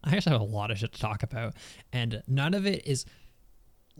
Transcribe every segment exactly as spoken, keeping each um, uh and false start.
I actually have a lot of shit to talk about, and none of it is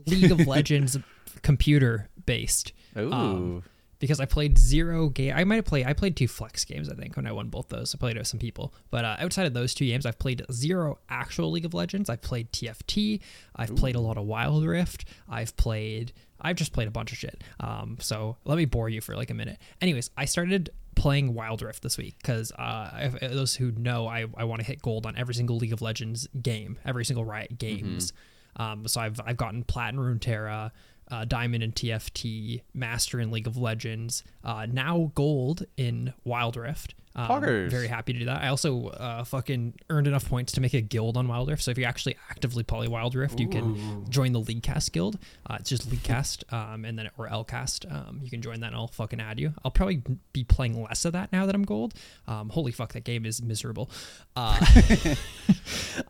League of Legends computer based. Ooh. Um, because I played zero game. I might have played, I played two flex games, I think, when I won both those. I played with some people. But uh, outside of those two games, I've played zero actual League of Legends. I've played T F T. I've Ooh. played a lot of Wild Rift. I've played, I've just played a bunch of shit. Um, so let me bore you for like a minute. Anyways, I started playing Wild Rift this week because uh, those who know, I, I want to hit gold on every single League of Legends game, every single Riot Games. Mm-hmm. Um, so I've, I've gotten Platinum Runeterra, Uh, Diamond in T F T, Master in League of Legends, uh, now Gold in Wild Rift. Um, very happy to do that. I also uh, fucking earned enough points to make a guild on Wild Rift. So if you actually actively poly Wild Rift, Ooh. you can join the Leadcast guild. Uh, it's just Leadcast, um, and then it, or Lcast. Um, you can join that, and I'll fucking add you. I'll probably be playing less of that now that I'm Gold. Um, holy fuck, that game is miserable. Uh,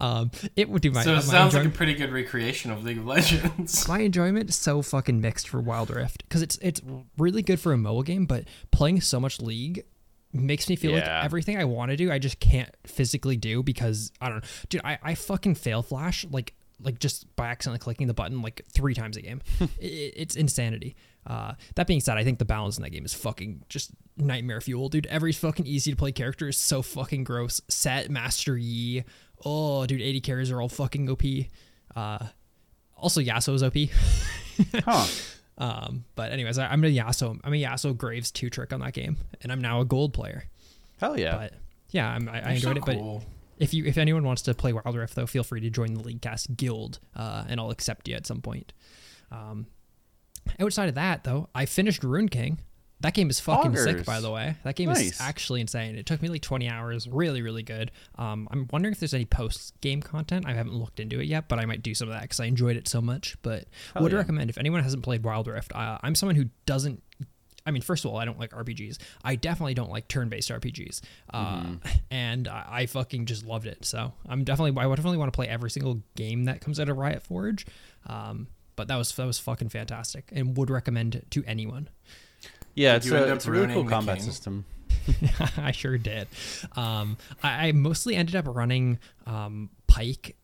um, it would do my. So it my sounds enjoyment. Like a pretty good recreation of League of Legends. My enjoyment is so fucking mixed for Wild Rift because it's it's really good for a mobile game, but playing so much League makes me feel yeah. like everything I want to do, I just can't physically do because I don't know. Dude, I, I fucking fail flash like like just by accidentally clicking the button like three times a game. it, it's insanity. Uh, that being said, I think the balance in that game is fucking just nightmare fuel, dude. Every fucking easy to play character is so fucking gross. Set, Master Yi. Oh, dude, A D carries are all fucking O P. Uh, also, Yasuo's O P. huh. Um, but anyways, I, I'm a Yasuo. I'm a Yasuo Graves two trick on that game, and I'm now a Gold player. Hell yeah! But yeah, I'm, I, I enjoyed so it. Cool. But if you, if anyone wants to play Wild Rift, though, feel free to join the Leadcast Guild, uh, and I'll accept you at some point. Um, outside of that, though, I finished Rune King. That game is fucking Augers. sick, by the way. That game nice. is actually insane. It took me like twenty hours. Really, really good. Um, I'm wondering if there's any post-game content. I haven't looked into it yet, but I might do some of that because I enjoyed it so much. But Hell would yeah. recommend if anyone hasn't played Wild Rift. Uh, I'm someone who doesn't... I mean, first of all, I don't like R P Gs. I definitely don't like turn-based R P Gs. Uh, mm-hmm. And I, I fucking just loved it. So I'm definitely... I definitely want to play every single game that comes out of Riot Forge. Um, but that was, that was fucking fantastic and would recommend to anyone. Yeah, did it's, a, it's a really cool combat king? system. I sure did. Um, I, I mostly ended up running um, Pike,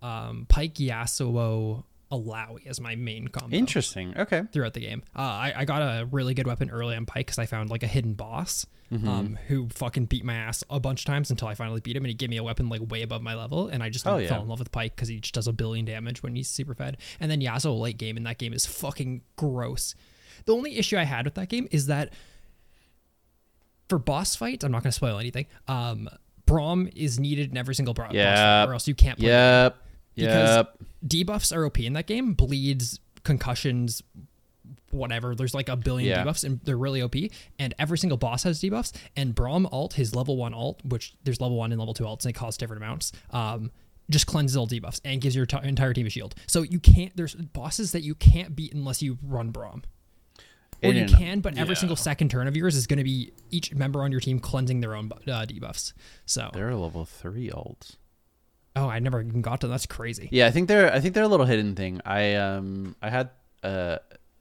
um, Pike, Yasuo, Alawi as my main combo. Interesting. Okay. Throughout the game, uh, I, I got a really good weapon early on Pike because I found like a hidden boss mm-hmm. um, who fucking beat my ass a bunch of times until I finally beat him, and he gave me a weapon like way above my level, and I just oh, yeah. fell in love with Pike because he just does a billion damage when he's super fed. And then Yasuo late game, and that game is fucking gross. The only issue I had with that game is that for boss fights, I'm not going to spoil anything, um, Braum is needed in every single bro- yep. boss fight or else you can't play Yep, yep. Because debuffs are O P in that game, bleeds, concussions, whatever. There's like a billion yeah. debuffs and they're really O P, and every single boss has debuffs, and Braum ult, his level one ult, which there's level one and level two ults and they cost different amounts, um, just cleanses all debuffs and gives your t- entire team a shield. So you can't, there's bosses that you can't beat unless you run Braum. Or you can, but every yeah. single second turn of yours is going to be each member on your team cleansing their own uh, debuffs. So they're level three ults. Oh, I never even got to. That's crazy. Yeah, I think they're. I think they're a little hidden thing. I um, I had uh,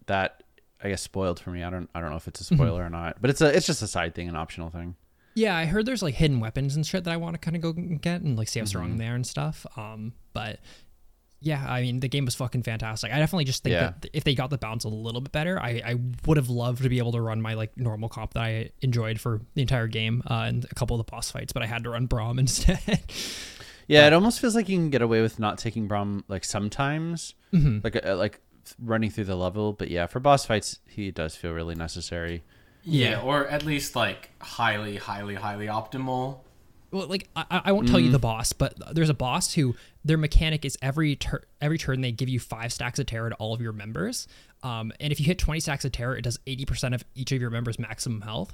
that. I guess spoiled for me. I don't. I don't know if it's a spoiler mm-hmm. or not. But it's a. It's just a side thing, an optional thing. Yeah, I heard there's like hidden weapons and shit that I want to kind of go get and like see how strong mm-hmm. they are and stuff. Um, but. Yeah, I mean, the game was fucking fantastic. I definitely just think yeah. that if they got the balance a little bit better, I, I would have loved to be able to run my like normal comp that I enjoyed for the entire game uh, and a couple of the boss fights, but I had to run Braum instead. Yeah, it almost feels like you can get away with not taking Braum like sometimes, mm-hmm. like uh, like running through the level. But yeah, for boss fights, he does feel really necessary. Yeah, yeah. Or at least like highly, highly, highly optimal. Well, like I, I won't tell mm. you the boss, but there's a boss who their mechanic is every tur- every turn they give you five stacks of terror to all of your members, um, and if you hit twenty stacks of terror, it does eighty percent of each of your members' maximum health.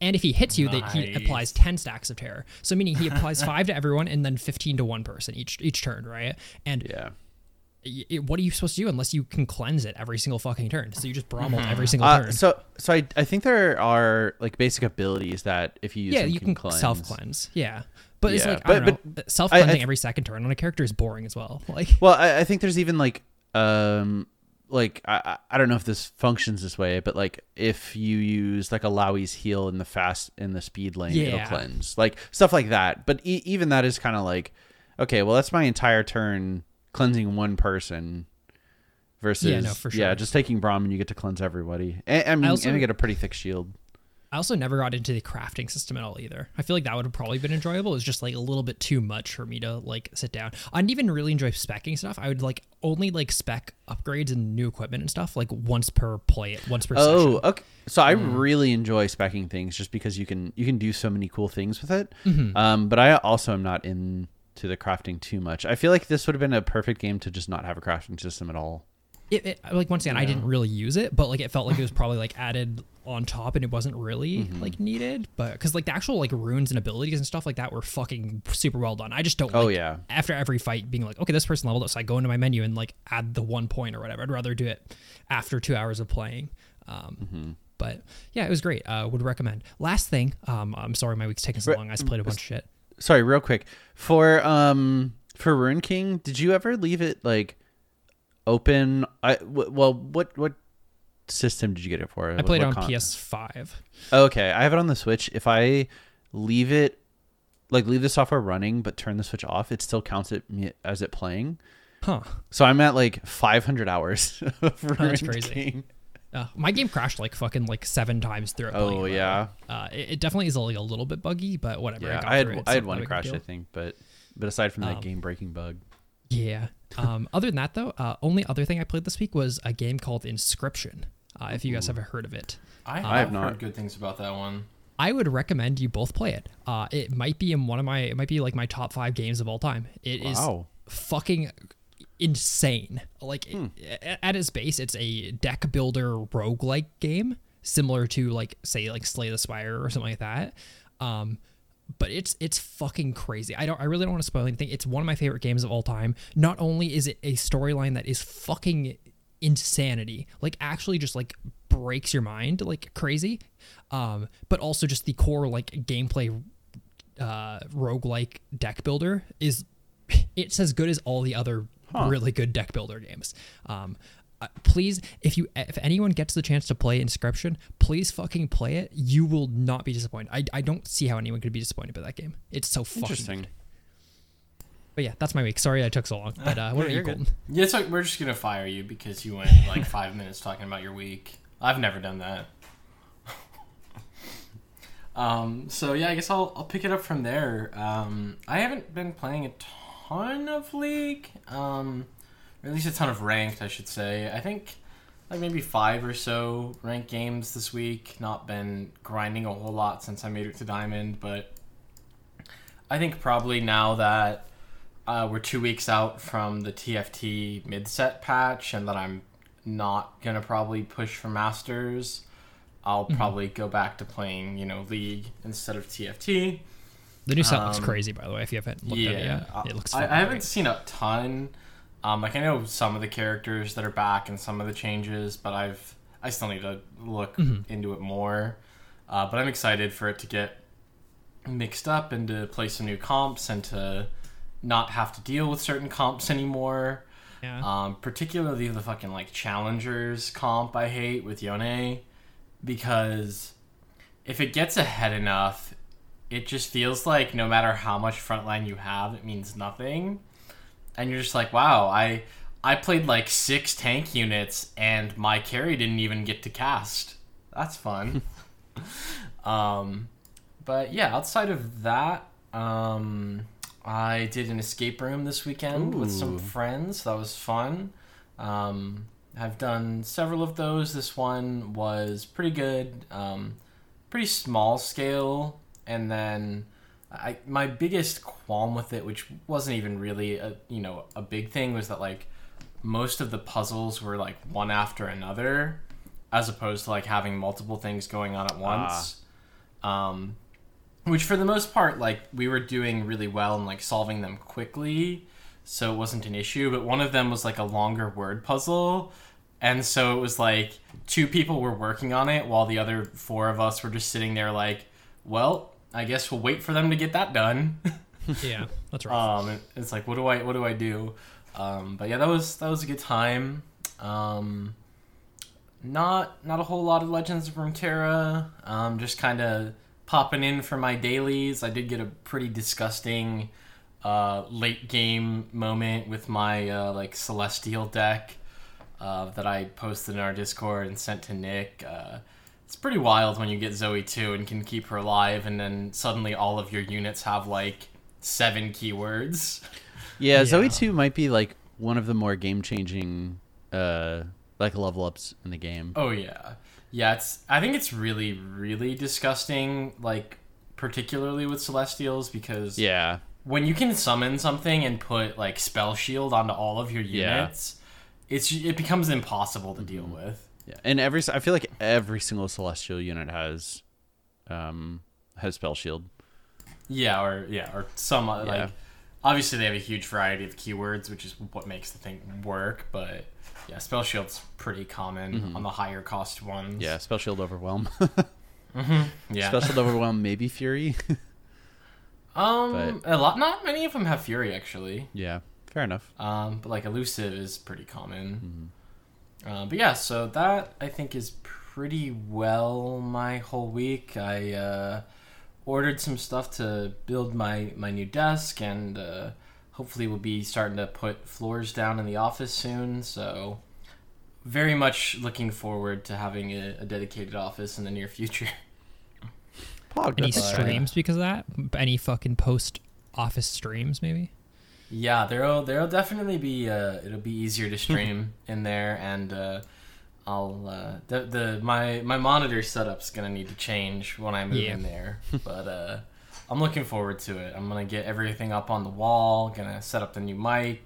And if he hits you, nice. that he applies ten stacks of terror. So meaning he applies five to everyone and then fifteen to one person each each turn, right? And yeah. It, what are you supposed to do unless you can cleanse it every single fucking turn? So you just Braum every single uh, turn. So so I I think there are like basic abilities that if you use yeah, them, you can, can cleanse. self-cleanse. Yeah. But yeah. it's like, but, I don't know, self-cleansing I, I, every second turn on a character is boring as well. Like, Well, I, I think there's even like... um. Like, I I don't know if this functions this way, but like if you use like a Lowey's heal in the fast in the speed lane, yeah. it'll cleanse, like stuff like that. But e- even that is kind of like, okay, well, that's my entire turn cleansing one person versus yeah, no, for sure. yeah just taking Braum and you get to cleanse everybody. And I mean, I also, and you get a pretty thick shield. I also never got into the crafting system at all either. I feel like that would have probably been enjoyable. It's just like a little bit too much for me to like sit down. I didn't even really enjoy specking stuff. I would like only like spec upgrades and new equipment and stuff like once per play, once per oh, session. Oh, okay. So I mm. really enjoy specking things just because you can you can do so many cool things with it. Mm-hmm. Um, but I also am not into the crafting too much. I feel like this would have been a perfect game to just not have a crafting system at all. It, it, like once again, yeah. I didn't really use it, but like it felt like it was probably like added on top, and it wasn't really mm-hmm. like needed. But because like the actual like runes and abilities and stuff like that were fucking super well done. I just don't. Like, oh yeah. After every fight, being like, okay, this person leveled up, so I go into my menu and like add the one point or whatever. I'd rather do it after two hours of playing. Um, mm-hmm. But yeah, it was great. Uh, would recommend. Last thing. Um, I'm sorry, my week's taking so long. I just played a bunch of shit. Sorry, real quick for um for Rune King. Did you ever leave it like? Open. I w- well, what what system did you get it for? I played it on con- P S five. Okay, I have it on the Switch. If I leave it, like leave the software running but turn the Switch off, it still counts it as it playing. Huh. So I'm at like five hundred hours. Of Rune That's crazy. Uh, my game crashed like fucking like seven times through. Oh yeah. Uh, it, it definitely is like a little bit buggy, but whatever. Yeah, I, got I had it, I had so one crash I think, but but aside from that um, game breaking bug. Yeah. Um, other than that, though, uh, only other thing I played this week was a game called Inscription, uh, if you guys have heard of it. I have, um, I have not heard good things about that one. I would recommend you both play it. Uh, it might be in one of my, it might be like my top five games of all time. It wow. is fucking insane. Like hmm. it, at its base, it's a deck builder roguelike game, similar to like, say like Slay the Spire or something like that. Um, But it's it's fucking crazy. I don't. I really don't want to spoil anything. It's one of my favorite games of all time. Not only is it a storyline that is fucking insanity, like actually just like breaks your mind like crazy, um, but also just the core like gameplay, uh, roguelike deck builder is, it's as good as all the other huh. really good deck builder games. Um, uh, please, if you if anyone gets the chance to play Inscription, please fucking play it. You will not be disappointed. I, I don't see how anyone could be disappointed by that game. It's so fucking interesting. Good. But yeah, that's my week. Sorry I took so long. But uh, what yeah, are you, Colton? Yeah, it's like we're just gonna fire you because you went like five minutes talking about your week. I've never done that. um. So yeah, I guess I'll I'll pick it up from there. Um. I haven't been playing a ton of League. Um. Or at least a ton of ranked, I should say. I think like maybe five or so ranked games this week. Not been grinding a whole lot since I made it to Diamond, but I think probably now that uh, we're two weeks out from the T F T mid-set patch and that I'm not going to probably push for Masters, I'll mm-hmm. probably go back to playing, you know, League instead of T F T. The new set um, looks crazy, by the way, if you haven't looked yeah, at it yet. I, it looks I, I haven't great. seen a ton... Um, like I know some of the characters that are back and some of the changes, but I've I still need to look mm-hmm. into it more. Uh, but I'm excited for it to get mixed up and to play some new comps and to not have to deal with certain comps anymore. Yeah. Um, particularly the fucking like Challengers comp I hate with Yone, because if it gets ahead enough, it just feels like no matter how much frontline you have, it means nothing. And you're just like, wow, I I played like six tank units and my carry didn't even get to cast. That's fun. um, but yeah, outside of that, um, I did an escape room this weekend Ooh. with some friends. That was fun. Um, I've done several of those. This one was pretty good, um, pretty small scale. And then I, my biggest qualm with it, which wasn't even really a, you know, a big thing, was that like most of the puzzles were like one after another, as opposed to like having multiple things going on at once. Ah. Um, which for the most part, like we were doing really well and like solving them quickly, so it wasn't an issue. But one of them was like a longer word puzzle, and so it was like two people were working on it while the other four of us were just sitting there like, well, I guess we'll wait for them to get that done. Yeah, that's right. Um, it, it's like, what do I, what do I do? Um, but yeah, that was that was a good time. Um, not not a whole lot of Legends of Runeterra. Um, just kind of popping in for my dailies. I did get a pretty disgusting uh, late game moment with my uh, like Celestial deck uh, that I posted in our Discord and sent to Nick. Uh, it's pretty wild when you get Zoe too and can keep her alive, and then suddenly all of your units have like seven keywords. Yeah, yeah. Zoe two might be like one of the more game changing uh, like level ups in the game. Oh yeah. Yeah, it's. I think it's really, really disgusting, like, particularly with Celestials, because yeah. when you can summon something and put, like, Spell Shield onto all of your units, yeah. it's it becomes impossible to deal mm-hmm. with. Yeah, and every I feel like every single Celestial unit has um, has Spell Shield. Yeah, or yeah, or some, yeah. like, obviously they have a huge variety of keywords, which is what makes the thing work, but... Yeah, Spell Shield's pretty common mm-hmm. on the higher cost ones. Yeah, Spell Shield Overwhelm. mm-hmm. Yeah, Spell Shield Overwhelm, maybe Fury. um, but... a lot. Not many of them have Fury, actually. Yeah, fair enough. Um, but like Elusive is pretty common. Mm-hmm. Uh, but yeah, so that I think is pretty well my whole week. I uh, ordered some stuff to build my my new desk and. Uh, Hopefully we'll be starting to put floors down in the office soon, so very much looking forward to having a, a dedicated office in the near future. Any streams because of that? Any fucking post-office streams, maybe? Yeah, there'll there'll definitely be, uh, it'll be easier to stream in there, and uh, I'll, uh, the, the my, my monitor setup's gonna need to change when I move yeah. in there, but... Uh, I'm looking forward to it. I'm going to get everything up on the wall, going to set up the new mic.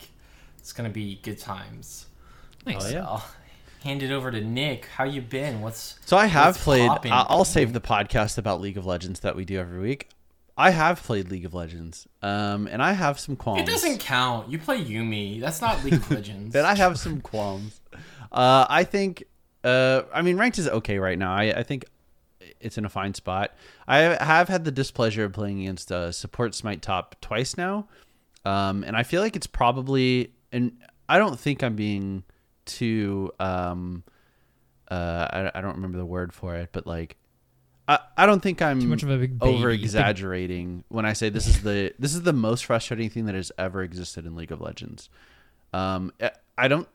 It's going to be good times. Nice. Oh, yeah. I'll hand it over to Nick. How you been? What's So I have played... Popping? I'll save the podcast about League of Legends that we do every week. I have played League of Legends, um, and I have some qualms. It doesn't count. You play Yumi. That's not League of Legends. But I have some qualms. Uh, I think... Uh, I mean, ranked is okay right now. I, I think... It's in a fine spot. I have had the displeasure of playing against uh, support Smite top twice now. Um, and I feel like it's probably, and I don't think I'm being too, um, uh, I, I don't remember the word for it, but like, I, I don't think I'm too much of a big baby. Over-exaggerating when I say this is the, this is the most frustrating thing that has ever existed in League of Legends. Um, I don't,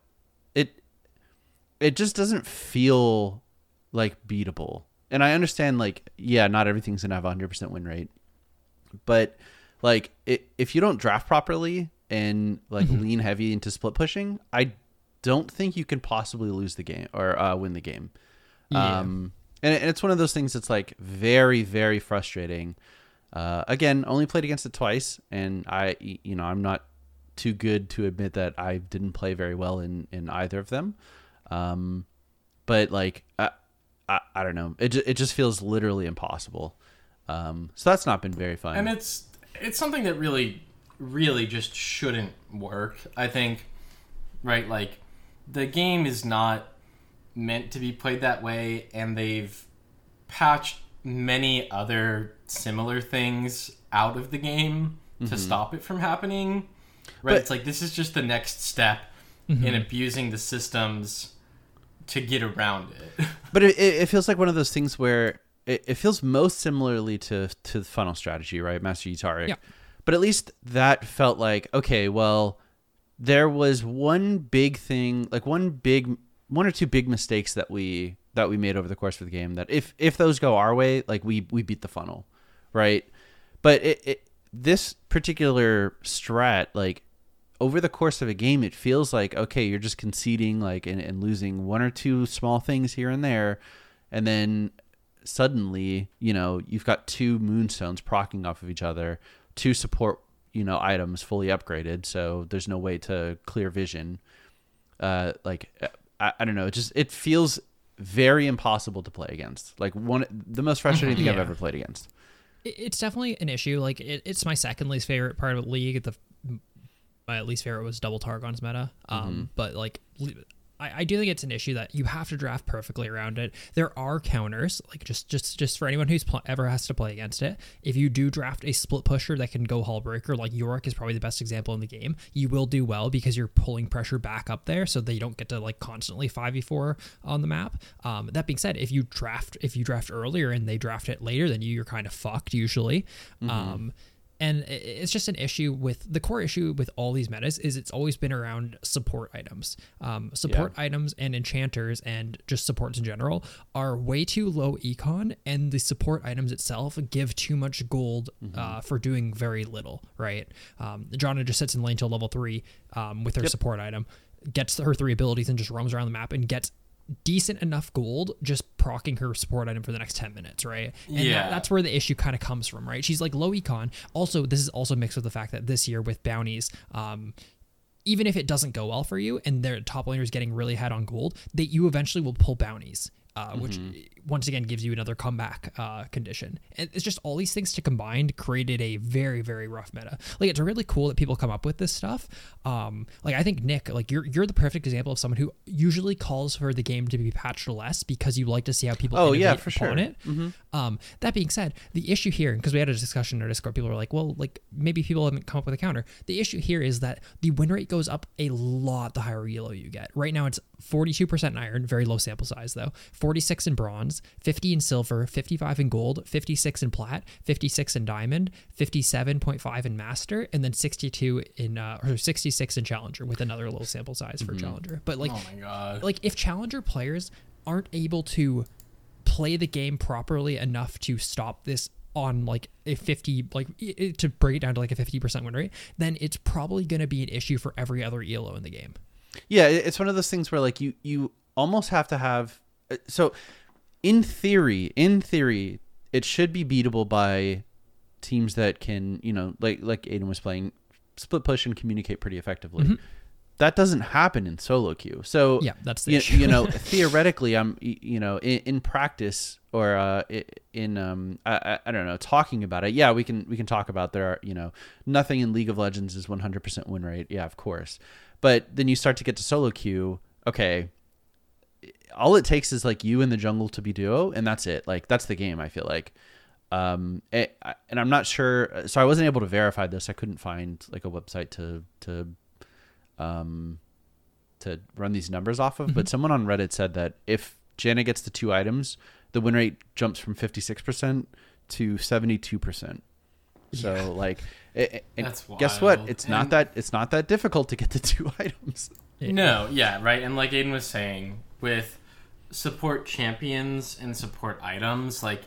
it, it just doesn't feel like beatable. And I understand, like, yeah, not everything's going to have a one hundred percent win rate. But, like, it, if you don't draft properly and, like, mm-hmm. lean heavy into split pushing, I don't think you can possibly lose the game or uh, win the game. Yeah. Um, and, and it's one of those things that's, like, very, very frustrating. Uh, again, only played against it twice. And, I, you know, I'm not too good to admit that I didn't play very well in, in either of them. Um, but, like... I, I, I don't know. It ju- it just feels literally impossible. Um, so that's not been very fun. And it's it's something that really, really just shouldn't work, I think. Right? Like, the game is not meant to be played that way, and they've patched many other similar things out of the game mm-hmm. to stop it from happening. Right? But, it's like, this is just the next step mm-hmm. in abusing the systems... to get around it. But it, it feels like one of those things where it, it feels most similarly to to the funnel strategy, right? Master Yi Taric. Yeah. But at least that felt like, okay, well, there was one big thing, like one big, one or two big mistakes that we that we made over the course of the game that if if those go our way, like we we beat the funnel, right? But it, it this particular strat, like over the course of a game, it feels like, okay, you're just conceding like and, and losing one or two small things here and there. And then suddenly, you know, you've got two moonstones proccing off of each other, two support, you know, items fully upgraded. So there's no way to clear vision. Uh, like, I, I don't know. It just, it feels very impossible to play against. Like one, the most frustrating thing yeah. I've ever played against. It's definitely an issue. Like it, it's my second least favorite part of the league. The my least favorite was double Targon's meta. Um, mm-hmm. But like, I, I do think it's an issue that you have to draft perfectly around it. There are counters. Like just, just, just for anyone who's pl- ever has to play against it. If you do draft a split pusher that can go hull breaker, like Yorick is probably the best example in the game. You will do well because you're pulling pressure back up there, so they don't get to like constantly five v four on the map. Um, that being said, if you draft, if you draft earlier and they draft it later, then you, you're kind of fucked usually. Mm-hmm. Um, And it's just an issue with the core issue with all these metas is it's always been around support items, um, support yeah. items and enchanters and just supports in general are way too low econ, and the support items itself give too much gold mm-hmm. uh, for doing very little. Right. Um, Jonna just sits in lane till level three um, with her yep. support item, gets her three abilities and just roams around the map and gets decent enough gold just proccing her support item for the next ten minutes, right? And yeah. that, that's where the issue kind of comes from, right? She's like low econ. Also, this is also mixed with the fact that this year with bounties, um, even if it doesn't go well for you and their top laner is getting really ahead on gold, that you eventually will pull bounties, uh, which mm-hmm. once again gives you another comeback uh, condition. And it's just all these things to combined created a very, very rough meta. Like it's really cool that people come up with this stuff. Um, like I think Nick, like you're you're the perfect example of someone who usually calls for the game to be patched less because you like to see how people oh yeah for sure. it. Mm-hmm. Um, that being said, the issue here, because we had a discussion in our Discord, people were like, well, like maybe people haven't come up with a counter. The issue here is that the win rate goes up a lot the higher elo you get. Right now it's forty-two percent in iron, very low sample size though, forty-six in bronze, fifty in silver, fifty-five in gold, fifty-six in plat, fifty-six in diamond, fifty-seven point five in master, and then sixty-two in uh, or sixty-six in challenger with another little sample size for mm-hmm. challenger. But like, oh my God. Like if challenger players aren't able to play the game properly enough to stop this on like a fifty, like it, to break it down to like a fifty percent win rate, then it's probably going to be an issue for every other E L O in the game. Yeah, it's one of those things where like you you almost have to have so. In theory, in theory, it should be beatable by teams that can, you know, like like Aiden was playing, split push and communicate pretty effectively. Mm-hmm. That doesn't happen in solo queue. So yeah, that's the you, issue. You know, theoretically, I'm, you know, in, in practice or uh, in, um, I, I don't know, talking about it. Yeah, we can we can talk about there are, you know, nothing in League of Legends is one hundred percent win rate. Yeah, of course. But then you start to get to solo queue. Okay. All it takes is like you and the jungle to be duo, and that's it. Like that's the game. I feel like, um, it, I, and I'm not sure. So I wasn't able to verify this. I couldn't find like a website to to, um, to run these numbers off of. Mm-hmm. But someone on Reddit said that if Janna gets the two items, the win rate jumps from fifty-six percent to seventy-two percent. So yeah. like, it, and that's guess wild. What? It's and... not that it's not that difficult to get the two items. No, yeah, right. And like Aiden was saying, with support champions and support items, like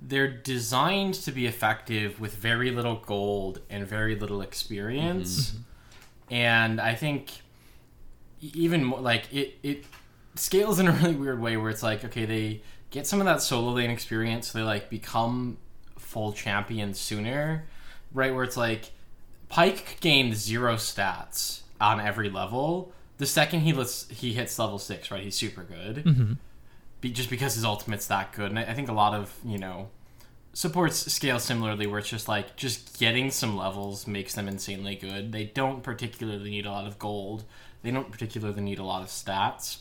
they're designed to be effective with very little gold and very little experience. Mm-hmm. And I think even more, like it, it scales in a really weird way where it's like, okay, they get some of that solo lane experience, so they like become full champions sooner, right? Where it's like Pyke gained zero stats on every level. The second he lets, he hits level six, right, he's super good. Mm-hmm. Be, just because his ultimate's that good. And I, I think a lot of, you know, supports scale similarly where it's just like, just getting some levels makes them insanely good. They don't particularly need a lot of gold. They don't particularly need a lot of stats.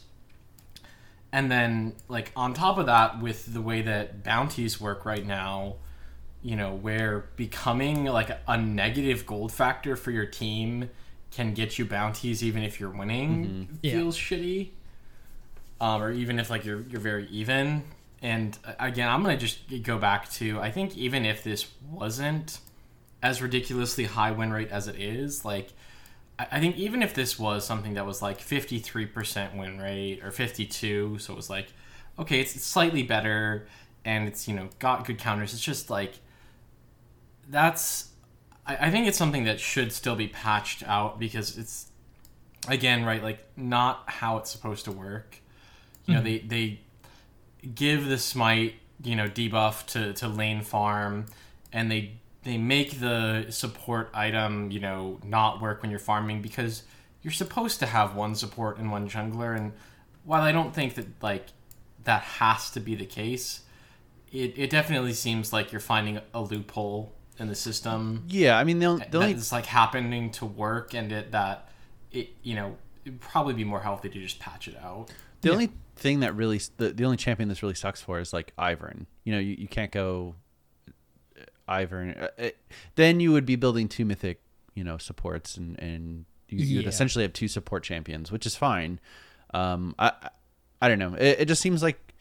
And then, like, on top of that, with the way that bounties work right now, you know, where becoming, like, a negative gold factor for your team can get you bounties even if you're winning mm-hmm. feels yeah. shitty, um, or even if like you're you're very even. And again, I'm gonna just go back to, I think even if this wasn't as ridiculously high win rate as it is, like I, I think even if this was something that was like fifty-three percent win rate or fifty-two, so it was like okay, it's, it's slightly better and it's, you know, got good counters. It's just like that's I, I think it's something that should still be patched out because it's, again, right, like, not how it's supposed to work. You know, mm-hmm. they they give the smite, you know, debuff to, to lane farm, and they they make the support item, you know, not work when you're farming because you're supposed to have one support and one jungler. And while I don't think that, like, that has to be the case, it, it definitely seems like you're finding a loophole in the system. Yeah, I mean, they'll, they'll that it's, like, happening to work, and it, that, it you know, it'd probably be more healthy to just patch it out. The yeah. only thing that really, the, the only champion this really sucks for is, like, Ivern. You know, you, you can't go Ivern. It, then you would be building two mythic, you know, supports, and, and you, yeah. you'd essentially have two support champions, which is fine. Um, I, I, I don't know. It, it just seems like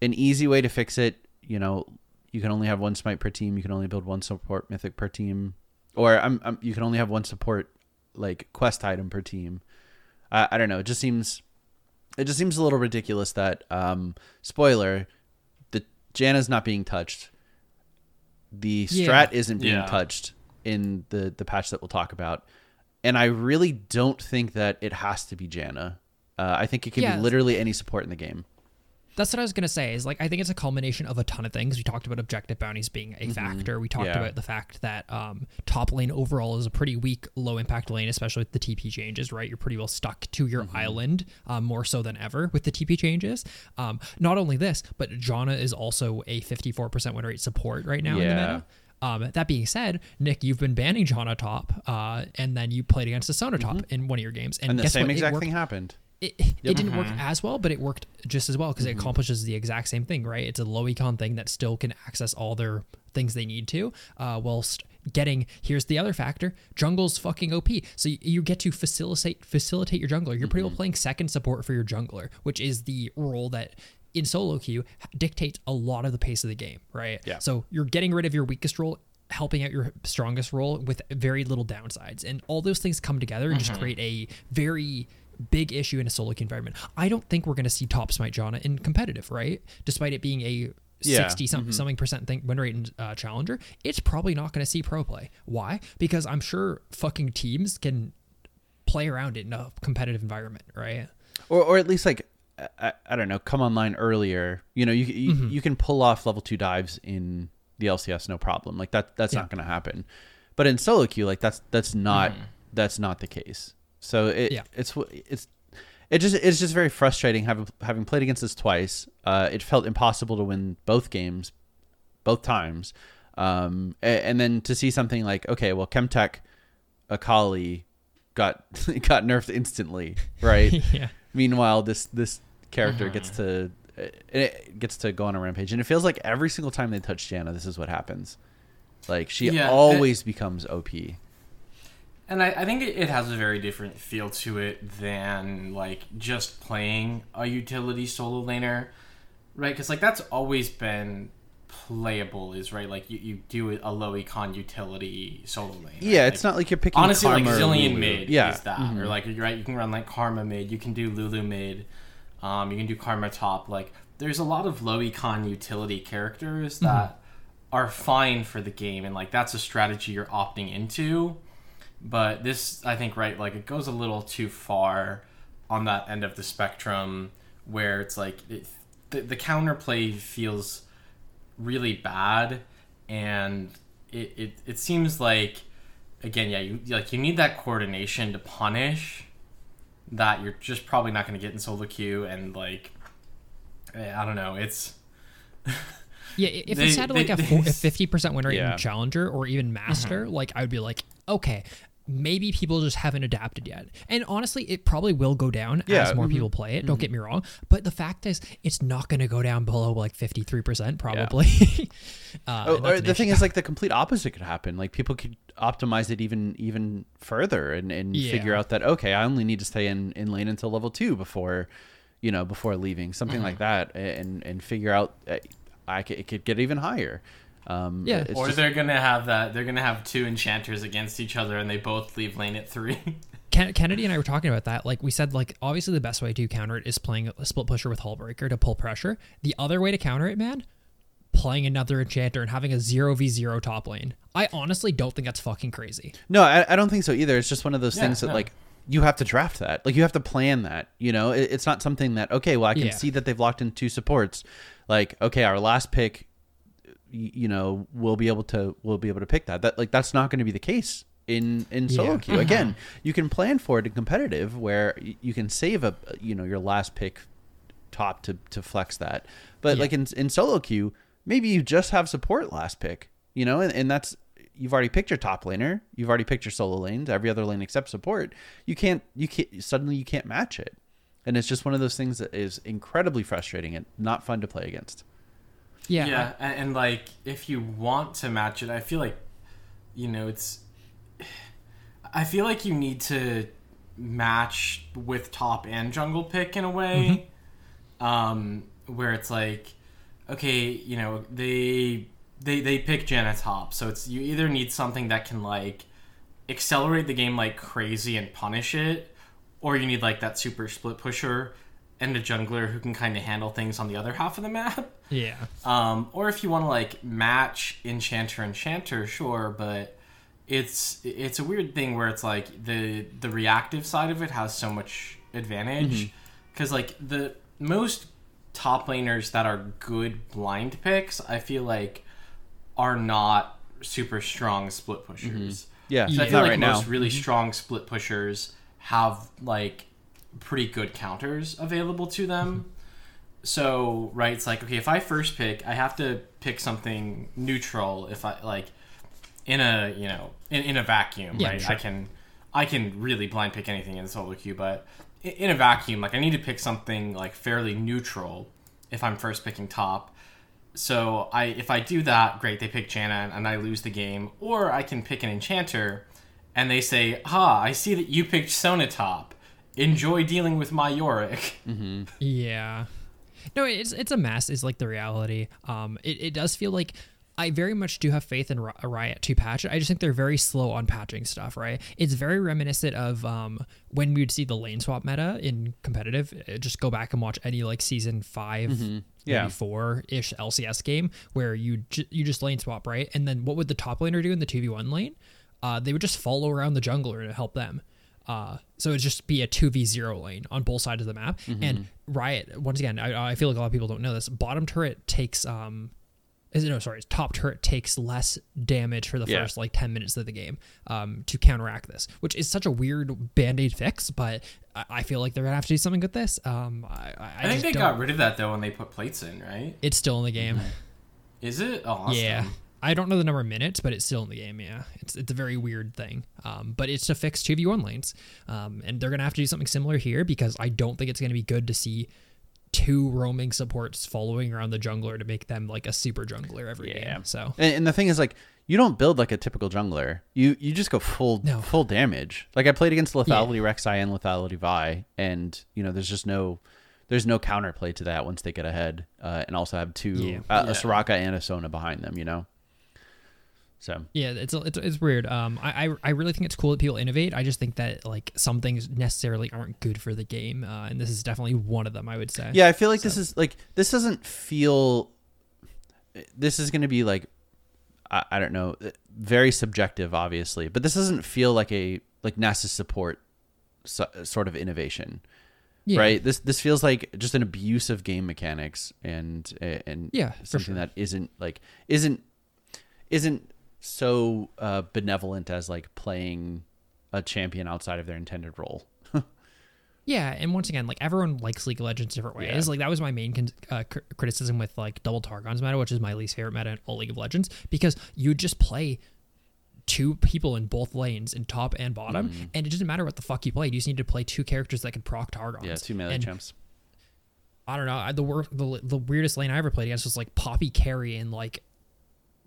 an easy way to fix it. You know, you can only have one smite per team. You can only build one support mythic per team, or I'm, I'm you can only have one support, like, quest item per team. I, I don't know. It just seems, it just seems a little ridiculous that, um, spoiler, the Janna's not being touched. The strat yeah. isn't being yeah. touched in the, the patch that we'll talk about. And I really don't think that it has to be Janna. Uh, I think it can yeah. be literally any support in the game. That's what I was going to say, is, like, I think it's a culmination of a ton of things. We talked about objective bounties being a mm-hmm. factor. We talked yeah. about the fact that um, top lane overall is a pretty weak, low-impact lane, especially with the T P changes, right? You're pretty well stuck to your mm-hmm. island, um, more so than ever with the T P changes. Um, not only this, but Janna is also a fifty-four percent win rate support right now yeah. in the meta. Um, that being said, Nick, you've been banning Janna top, uh, and then you played against the Sona top mm-hmm. in one of your games. And, and the guess same what? exact thing happened. It, it yep. didn't mm-hmm. work as well, but it worked just as well because mm-hmm. it accomplishes the exact same thing, right? It's a low econ thing that still can access all their things they need to, uh, whilst getting, here's the other factor, jungle's fucking O P. So you, you get to facilitate facilitate your jungler. You're mm-hmm. pretty well playing second support for your jungler, which is the role that in solo queue dictates a lot of the pace of the game, right? Yeah. So you're getting rid of your weakest role, helping out your strongest role with very little downsides. And all those things come together and mm-hmm. just create a very big issue in a solo queue environment. I don't think we're going to see top smite Janna in competitive, right? Despite it being a yeah. sixty-something mm-hmm. something percent thing win rate in uh, Challenger, it's probably not going to see pro play. Why? Because I'm sure fucking teams can play around it in a competitive environment, right? Or or at least, like, I, I don't know, come online earlier. You know, you you, mm-hmm. you can pull off level two dives in the L C S, no problem. Like, that that's yeah. not going to happen. But in solo queue, like, that's that's not mm. that's not the case. So it yeah. it's it's it just it's just very frustrating having having played against this twice. Uh, it felt impossible to win both games, both times, um, and, and then to see something like, okay, well, Chemtech Akali got got nerfed instantly, right? yeah. Meanwhile, this this character uh-huh. gets to it gets to go on a rampage, and it feels like every single time they touch Janna, this is what happens. Like, she yeah, always it- becomes O P. And I, I think it, it has a very different feel to it than, like, just playing a utility solo laner, right? Because, like, that's always been playable, is, right? Like, you, you do a low econ utility solo lane. Yeah, right? It's like, not like you're picking honestly, Karma like, Zillion mid yeah. is that. Mm-hmm. Or, like, right, you can run, like, Karma mid, you can do Lulu mid, um, you can do Karma top. Like, there's a lot of low econ utility characters mm-hmm. that are fine for the game, and, like, that's a strategy you're opting into. But this, I think, right, like, it goes a little too far on that end of the spectrum where it's like it, the, the counterplay feels really bad, and it, it, it seems like, again, yeah, you like you need that coordination to punish that you're just probably not going to get in solo queue, and, like, I don't know, it's... Yeah, if they, it's had, like, they, a, four, a fifty percent win rate yeah. in Challenger or even Master, mm-hmm. like, I would be like, okay, maybe people just haven't adapted yet. And honestly, it probably will go down yeah. as more mm-hmm. people play it. Mm-hmm. Don't get me wrong. But the fact is, it's not going to go down below, like, fifty-three percent probably. Yeah. uh, oh, or the thing is, like, the complete opposite could happen. Like, people could optimize it even even further and, and yeah. figure out that, okay, I only need to stay in, in lane until level two before, you know, before leaving. Something mm-hmm. like that, and, and figure out... Uh, I could, it could get even higher. Um, yeah. Or just, they're gonna have that. They're gonna have two enchanters against each other, and they both leave lane at three. Ken- Kennedy and I were talking about that. Like we said, like obviously the best way to counter it is playing a split pusher with Hullbreaker to pull pressure. The other way to counter it, man, playing another enchanter and having a zero v zero top lane. I honestly don't think that's fucking crazy. No, I, I don't think so either. It's just one of those yeah, things that no. like you have to draft that. Like you have to plan that, you know, it, it's not something that, okay, well I can yeah. see that they've locked in two supports. Like, okay, our last pick, you know, we'll be able to, we'll be able to pick that, that like, that's not going to be the case in, in solo yeah. queue. Again, you can plan for it in competitive where you can save a, you know, your last pick top to, to flex that. But yeah. like in, in solo queue, maybe you just have support last pick, you know, and, and that's, you've already picked your top laner. You've already picked your solo lanes, every other lane except support. You can't, you can't, suddenly you can't match it. And it's just one of those things that is incredibly frustrating and not fun to play against. Yeah. Yeah. And, and like, if you want to match it, I feel like, you know, it's, I feel like you need to match with top and jungle pick in a way, mm-hmm. um, where it's like, okay, you know, they, They they pick Janet top, so it's you either need something that can like accelerate the game like crazy and punish it, or you need like that super split pusher and a jungler who can kind of handle things on the other half of the map. Yeah. Um. Or if you want to like match enchanter enchanter, sure, but it's it's a weird thing where it's like the the reactive side of it has so much advantage because mm-hmm. like the most top laners that are good blind picks, I feel like. Are not super strong split pushers. Mm-hmm. Yeah, so I feel like right most now. Really mm-hmm. strong split pushers have like pretty good counters available to them. Mm-hmm. So right, it's like okay, if I first pick, I have to pick something neutral. If I like in a you know in, in a vacuum, yeah, right? Sure. I can I can really blind pick anything in solo queue, but in, in a vacuum, like I need to pick something like fairly neutral if I'm first picking top. So I, if I do that, great, they pick Janna and I lose the game. Or I can pick an Enchanter and they say, ha, I see that you picked Sonatop. Enjoy dealing with my Yorick. Mm-hmm. Yeah. No, it's it's a mess is like the reality. Um, it, it does feel like I very much do have faith in Riot to patch it. I just think they're very slow on patching stuff, right? It's very reminiscent of um, when we would see the lane swap meta in competitive. Just go back and watch any like season five, mm-hmm. yeah. four-ish L C S game where you ju- you just lane swap, right? And then what would the top laner do in the two v one lane? Uh, they would just follow around the jungler to help them. Uh, so it'd just be a two v zero lane on both sides of the map. Mm-hmm. And Riot, once again, I, I feel like a lot of people don't know this. Bottom turret takes... Um, No, sorry. Top turret takes less damage for the yeah. first like ten minutes of the game um, to counteract this, which is such a weird band-aid fix. But I, I feel like they're gonna have to do something with this. Um, I, I, I think they don't... got rid of that though when they put plates in, right? It's still in the game. Is it? Oh, awesome. Yeah. I don't know the number of minutes, but it's still in the game. Yeah, it's it's a very weird thing. Um, but it's to fix two v one lanes, um, and they're gonna have to do something similar here because I don't think it's gonna be good to see. Two roaming supports following around the jungler to make them like a super jungler every yeah. game. So and, and the thing is like you don't build like a typical jungler. You you just go full no. full damage. Like I played against Lethality yeah. Rek'Sai and Lethality Vi, and you know there's just no there's no counterplay to that once they get ahead uh, and also have two yeah. Uh, yeah. a Soraka and a Sona behind them. You know. So yeah, it's it's it's weird. Um, I, I I really think it's cool that people innovate. I just think that like some things necessarily aren't good for the game, uh, and this is definitely one of them. I would say. Yeah, I feel like so. this is like this doesn't feel. This is going to be like, I, I don't know, very subjective, obviously, but this doesn't feel like a like Nasus support so, sort of innovation, yeah. right? This this feels like just an abuse of game mechanics and and yeah, something for sure. that isn't like isn't isn't. so uh, benevolent as like playing a champion outside of their intended role. Yeah, and once again, like everyone likes League of Legends different ways. Yeah. Like that was my main con- uh, cr- criticism with like Double Targon's meta, which is my least favorite meta in all League of Legends, because you just play two people in both lanes in top and bottom, mm. and it doesn't matter what the fuck you play. You just need to play two characters that can proc Targons. Yeah, two melee and- champs. I don't know. I, the, wor- the the weirdest lane I ever played against was like Poppy carry and like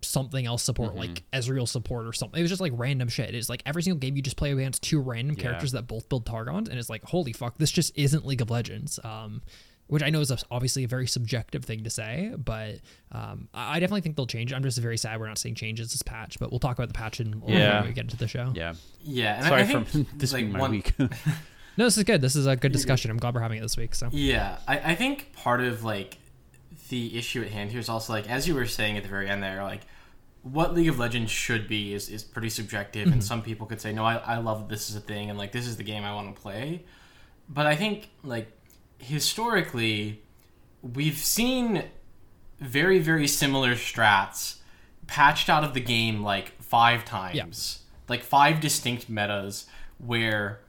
something else support mm-hmm. like Ezreal support or something. It was just like random shit. It's like every single game you just play against two random yeah. characters that both build Targons, and it's like holy fuck, this just isn't League of Legends. Um, which I know is obviously a very subjective thing to say, but um, I definitely think they'll change. I'm just very sad we're not seeing changes this patch, but we'll talk about the patch and yeah. when we get into the show. Yeah, yeah. And sorry I think for this like being my one... week. No, this is good. This is a good discussion. I'm glad we're having it this week. So yeah, I, I think part of like the issue at hand here is also, like, as you were saying at the very end there, like, what League of Legends should be is, is pretty subjective, mm-hmm. and some people could say, no, I, I love this is a thing, and, like, this is the game I want to play. But I think, like, historically, we've seen very, very similar strats patched out of the game, like, five times. Yeah. Like, five distinct metas where,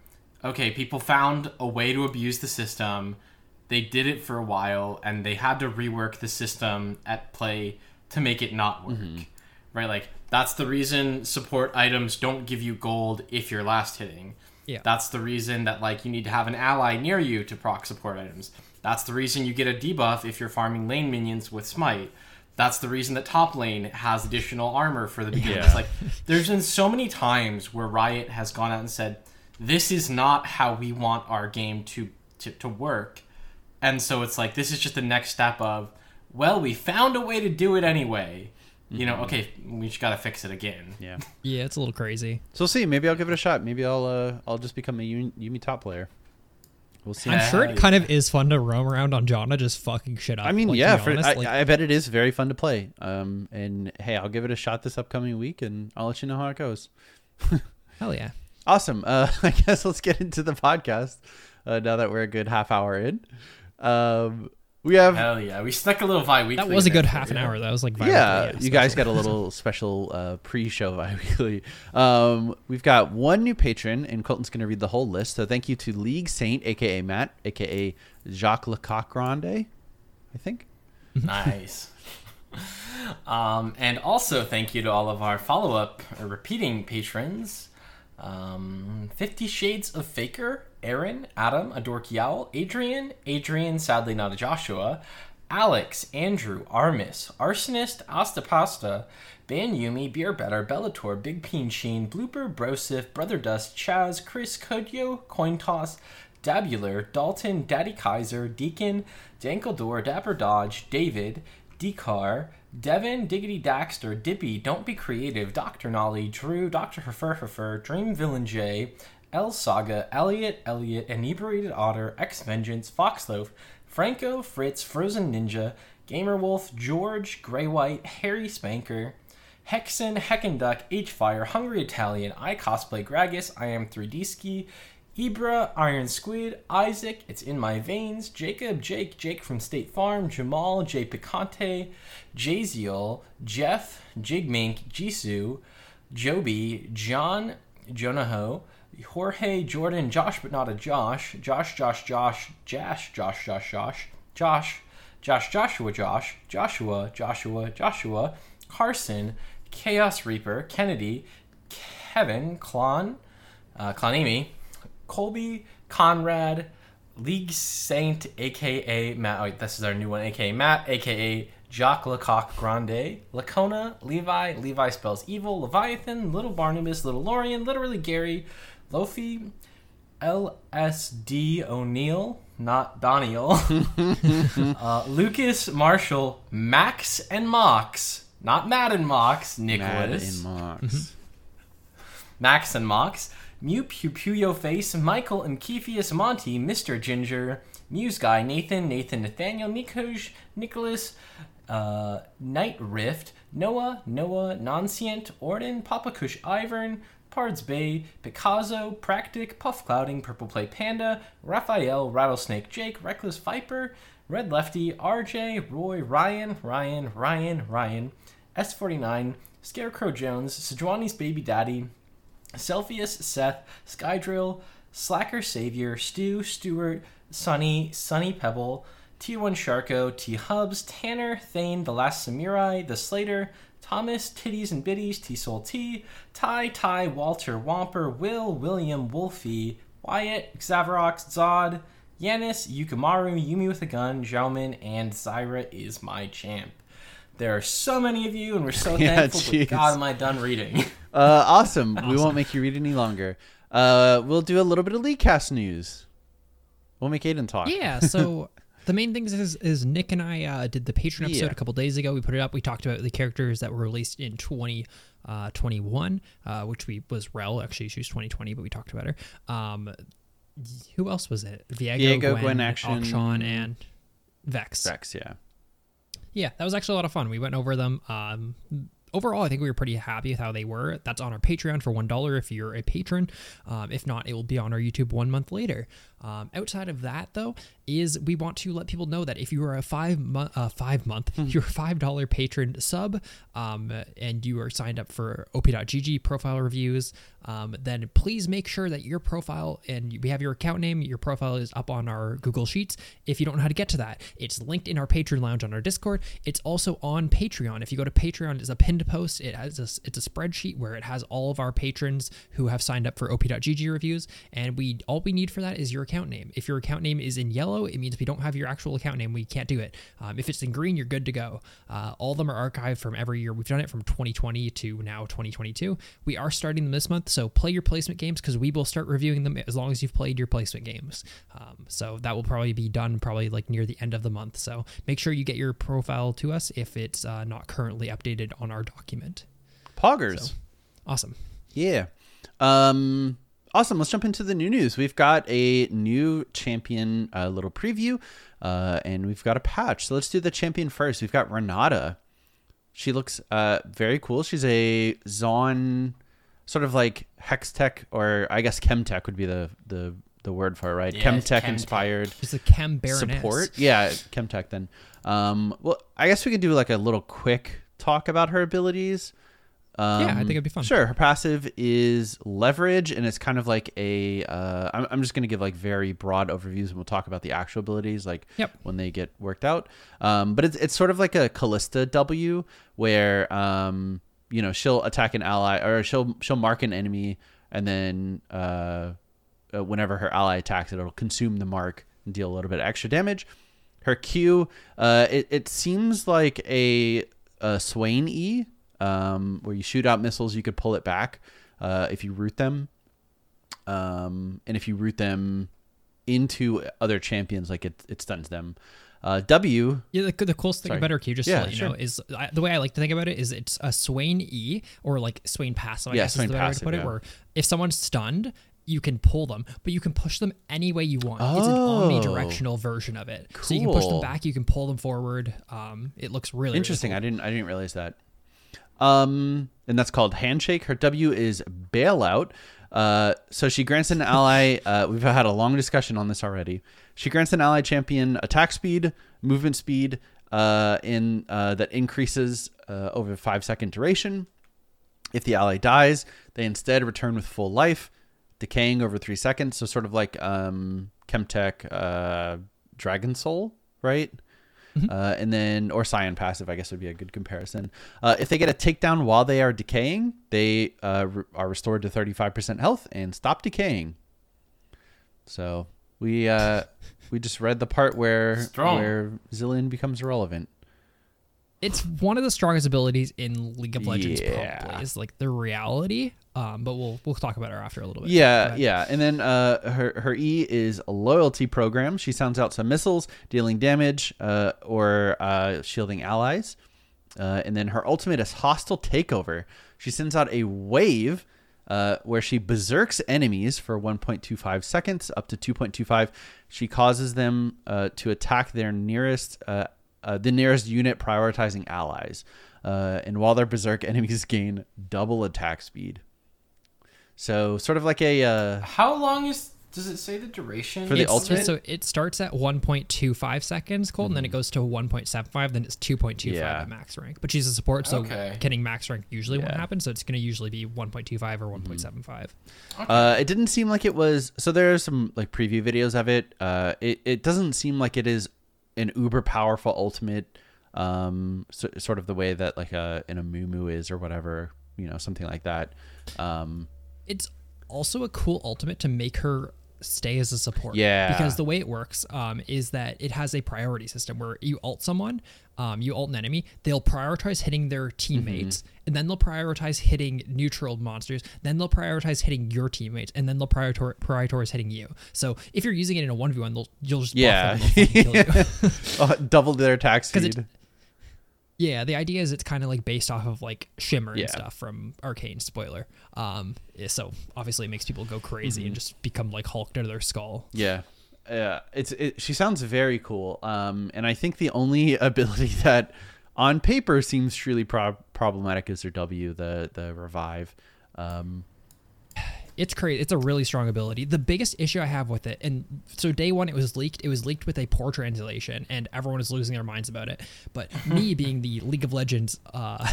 okay, people found a way to abuse the system, they did it for a while, and they had to rework the system at play to make it not work. Mm-hmm. Right, like, that's the reason support items don't give you gold if you're last hitting. Yeah. That's the reason that, like, you need to have an ally near you to proc support items. That's the reason you get a debuff if you're farming lane minions with Smite. That's the reason that top lane has additional armor for the beginning. Yeah. It's like, there's been so many times where Riot has gone out and said, this is not how we want our game to, to, to work. And so it's like, this is just the next step of, well, we found a way to do it anyway. You know, okay, we just gotta fix it again. Yeah, yeah, it's a little crazy. So we'll see. Maybe I'll give it a shot. Maybe I'll uh, I'll just become a Yuumi top player. We'll see. I'm sure it kind of is fun to roam around on Jauna, just fucking shit up. I mean, like, yeah, for, I, like, I bet it is very fun to play. Um, and hey, I'll give it a shot this upcoming week, and I'll let you know how it goes. Hell yeah! Awesome. Uh, I guess let's get into the podcast uh, now that we're a good half hour in. Um. We have hell yeah! We snuck a little bi-weekly. That was a good half an hour. That was like bi-weekly. Yeah, you guys got a little special uh, pre-show bi-weekly. Um, we've got one new patron, and Colton's going to read the whole list. So thank you to League Saint, aka Matt, aka Jacques Lecoq Grande, I think. Nice. um, and also thank you to all of our follow-up or repeating patrons: um, Fifty Shades of Faker, Aaron, Adam, a dorky owl, Adrian, Adrian, sadly not a Joshua, Alex, Andrew, Armis, Arsonist, Astapasta, Ban Yumi, Beer Better, Bellator, Big Peen Sheen, Blooper, Brosif, Brother Dust, Chaz, Chris, Kodyo, Coin Toss, Dabular, Dalton, Daddy Kaiser, Deacon, Dankledore, Dapper Dodge, David, Decar, Devin, Diggity Daxter, Dippy, Don't Be Creative, Doctor Nolly, Drew, Doctor Herfer Herfer, Dream Villain J, El Saga, Elliot, Elliot, Inebriated Otter, X Vengeance, Foxloaf, Franco, Fritz, Frozen Ninja, Gamer Wolf, George, Grey White, Harry Spanker, Hexen, Heckenduck, H Fire, Hungry Italian, I Cosplay Gragas, I Am three D Ski, Ibra, Iron Squid, Isaac, It's In My Veins, Jacob, Jake, Jake from State Farm, Jamal, J Picante, Jaziel, Jeff, Jigmink, Jisoo, Joby, John, Jonaho, Jorge, Jordan, Josh, but not a Josh, Josh, Josh, Josh, Jash, Josh, Josh, Josh, Josh, Josh, Joshua, Josh, Joshua, Joshua, Joshua, Carson, Chaos Reaper, Kennedy, Kevin, Klon, uh, Klonimi, Colby, Conrad, League Saint, aka Matt, oh, wait, this is our new one, aka Matt, aka Jacques Lecoq Grande, Lacona, Levi, Levi Spells Evil, Leviathan, Little Barnabas, Little Lorian, Literally Gary, Lofi, L S D O'Neill, not Doniel, uh, Lucas, Marshall, Max and Mox, not Matt and Mox, Nicholas, Matt and Mox, Max and Mox, Mew Pew Pew Yo Face, Michael and Kefius, Monty, Mister Ginger, Muse Guy, Nathan, Nathan, Nathaniel, Nikoj, Nicholas, uh, Night Rift, Noah, Noah, Nonscient, Orden, Papa Kush, Ivern, Pards Bay, Picasso, Practic, Puff Clouding, Purple Play Panda, Raphael, Rattlesnake Jake, Reckless Viper, Red Lefty, R J, Roy, Ryan, Ryan, Ryan, Ryan, S forty-nine, Scarecrow Jones, Sejuani's Baby Daddy, Selfius, Seth, Skydrill, Slacker Savior, Stu, Stewart, Sunny, Sunny Pebble, T one Sharko, T Hubs, Tanner, Thane, The Last Samurai, The Slater, Thomas, Titties and Bitties, T-Soul T, Ty, Ty, Walter, Womper, Will, William, Wolfie, Wyatt, Xavarox, Zod, Yanis, Yukamaru, Yumi with a Gun, Xiaomin, and Zyra is my champ. There are so many of you, and we're so yeah, thankful, geez. But God, am I done reading. uh, awesome. awesome. We won't make you read any longer. Uh, we'll do a little bit of LeagueCast news. We'll make Aiden talk. Yeah, so... The main thing is is Nick and I uh, did the Patreon episode yeah. a couple days ago. We put it up. We talked about the characters that were released in twenty twenty-one, uh, which we was Rel. Actually, she was twenty twenty, but we talked about her. Um, who else was it? Viego, Viego Gwen, Gwen Action, Akshan, and Vex. Vex, yeah. Yeah, that was actually a lot of fun. We went over them. Um, overall, I think we were pretty happy with how they were. That's on our Patreon for one dollar if you're a patron. Um, if not, it will be on our YouTube one month later. Um, outside of that, though, is we want to let people know that if you are a five month, uh, five month, mm-hmm. you're a five dollar patron sub, um, and you are signed up for O P dot G G profile reviews, um, then please make sure that your profile, and we have your account name, your profile is up on our Google Sheets. If you don't know how to get to that, it's linked in our Patreon lounge on our Discord. It's also on Patreon. If you go to Patreon, it's a pinned post. It has a, it's a spreadsheet where it has all of our patrons who have signed up for O P dot G G reviews, and we all we need for that is your account name. If your account name is in yellow, it means we don't have your actual account name. We can't do it. Um, if it's in green, you're good to go. Uh, all of them are archived from every year. We've done it from twenty twenty to now twenty twenty-two. We are starting them this month, so play your placement games because we will start reviewing them as long as you've played your placement games. Um, so that will probably be done probably like near the end of the month. So make sure you get your profile to us if it's uh, not currently updated on our document. Poggers. So, awesome. Yeah. Um... Awesome. Let's jump into the new news. We've got a new champion uh, little preview, uh, and we've got a patch. So let's do the champion first. We've got Renata. She looks uh, very cool. She's a Zaun, sort of like Hextech, or I guess Chemtech would be the the, the word for it, right? Yeah, Chemtech chem inspired. It's a Chem Baroness. Support. Yeah, Chemtech then. Um, well, I guess we could do like a little quick talk about her abilities. Um, yeah, I think it'd be fun. Sure. Her passive is leverage, and it's kind of like a, uh, I'm, I'm just going to give like very broad overviews, and we'll talk about the actual abilities like yep. when they get worked out. Um, but it's, it's sort of like a Callista W where, um, you know, she'll attack an ally, or she'll, she'll mark an enemy, and then uh, whenever her ally attacks it, it'll consume the mark and deal a little bit of extra damage. Her Q, uh, it, it seems like a, a Swain E. Um, where you shoot out missiles, you could pull it back uh, if you root them. Um, and if you root them into other champions, like it, it stuns them. Uh, W. Yeah, the, the coolest thing sorry. about her Q, just yeah, to let you sure. know, is I, the way I like to think about it is it's a Swain E, or like Swain passive, I yeah, guess Swain is the way passive, I would put yeah. it, where if someone's stunned, you can pull them, but you can push them any way you want. Oh, it's an omnidirectional version of it. Cool. So you can push them back, you can pull them forward. Um, it looks really interesting. Really cool. I didn't I didn't realize that. Um, and that's called Handshake. Her W is Bailout. Uh, so she grants an ally. Uh, we've had a long discussion on this already. She grants an ally champion attack speed, movement speed, uh, in, uh, that increases, uh, over a five second duration. If the ally dies, they instead return with full life, decaying over three seconds. So sort of like, um, Chemtech, uh, Dragon Soul, right? Uh, and then, or Scion passive, I guess would be a good comparison. Uh, if they get a takedown while they are decaying, they uh, re- are restored to thirty-five percent health and stop decaying. So we uh, we just read the part where Strong. where Zillion becomes irrelevant. It's one of the strongest abilities in League of Legends, yeah. probably, is like the reality. Um, but we'll we'll talk about her after a little bit. Yeah, yeah. And then uh, her her E is a loyalty program. She sounds out some missiles, dealing damage uh, or uh, shielding allies. Uh, and then her ultimate is hostile takeover. She sends out a wave uh, where she berserks enemies for one point two five seconds, up to two point two five. She causes them uh, to attack their nearest uh Uh, the nearest unit, prioritizing allies. Uh, and while they're berserk, enemies gain double attack speed. So sort of like a... Uh, How long is... Does it say the duration? For the it's, ultimate? So it starts at one point two five seconds, Colt, mm-hmm. and then it goes to one point seven five, then it's two point two five yeah. at max rank. But she's a support, so okay. getting max rank usually yeah. won't happen, so it's going to usually be one point two five or one point seven five. Mm-hmm. Okay. Uh, it didn't seem like it was... So there are some like preview videos of it. Uh, it, it doesn't seem like it is... an uber powerful ultimate, um, so, sort of the way that like a an Amumu is or whatever, you know, something like that. Um, it's also a cool ultimate to make her stay as a support. Yeah. Because the way it works um, is that it has a priority system where you ult someone, um, you ult an enemy, they'll prioritize hitting their teammates, mm-hmm. and then they'll prioritize hitting neutral monsters, then they'll prioritize hitting your teammates, and then they'll prioritize, prioritize hitting you. So if you're using it in a one v one, they'll, you'll just yeah. buff them and they'll kill you. uh, double their attack speed. Yeah, the idea is it's kind of like based off of like Shimmer and yeah. stuff from Arcane, spoiler. Um, so obviously it makes people go crazy mm-hmm. and just become like Hulked out of their skull. Yeah. yeah, it's it, she sounds very cool. Um, and I think the only ability that on paper seems truly pro- problematic is her W, the the revive. Um, it's crazy. It's a really strong ability. The biggest issue I have with it, and so day one it was leaked. It was leaked with a poor translation, and everyone was losing their minds about it. But me being the League of Legends uh,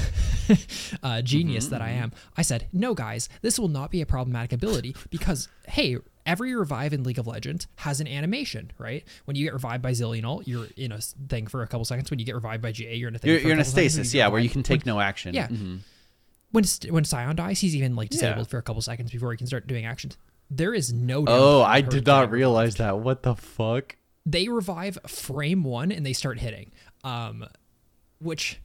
uh, genius mm-hmm. that I am, I said, no, guys, this will not be a problematic ability because, hey, every revive in League of Legends has an animation, right? When you get revived by Zillional, you're in a thing for a couple seconds. When you get revived by G A, you're in a thing. You're, for you're a in a stasis, yeah, revived. Where you can take when, no action. Yeah. Mm-hmm. When when Scion dies, he's even like disabled yeah. for a couple seconds before he can start doing actions. There is no. Oh, I did not realize revived. that. What the fuck? They revive frame one and they start hitting, um, which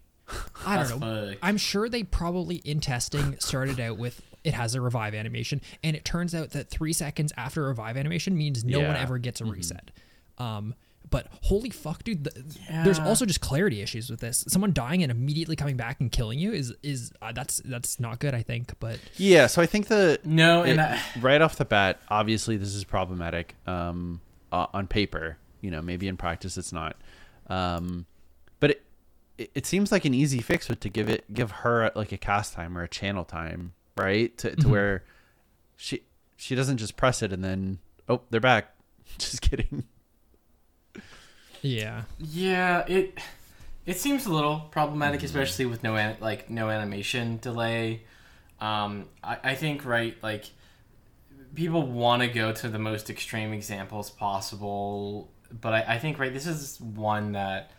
I don't know. Funny. I'm sure they probably in testing started out with. It has a revive animation, and it turns out that three seconds after a revive animation means no yeah. one ever gets a reset. Mm-hmm. Um, but holy fuck, dude, the, yeah. there's also just clarity issues with this. Someone dying and immediately coming back and killing you is, is uh, that's that's not good, I think. But yeah, so I think the... No, it, and I, right off the bat, obviously this is problematic um, uh, on paper. You know, maybe in practice it's not. Um, but it, it, it seems like an easy fix would to give it give her like a cast time or a channel time. Right to to mm-hmm. where she she doesn't just press it and then oh they're back. Just kidding. Yeah, yeah. It it seems a little problematic, mm-hmm. especially with no an, like no animation delay. Um, I, I think right like people want to go to the most extreme examples possible, but I, I think right this is one that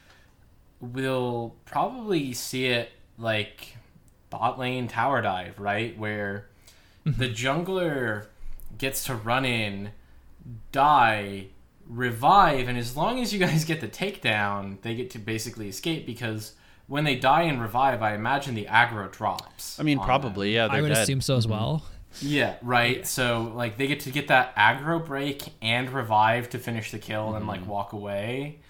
we'll probably see it like. Bot lane tower dive, right? Where the jungler gets to run in, die, revive, and as long as you guys get the takedown, they get to basically escape because when they die and revive, I imagine the aggro drops. I mean, probably, them. yeah. I would dead. assume so as well. Yeah, right. Yeah. So, like, they get to get that aggro break and revive to finish the kill mm-hmm. and, like, walk away.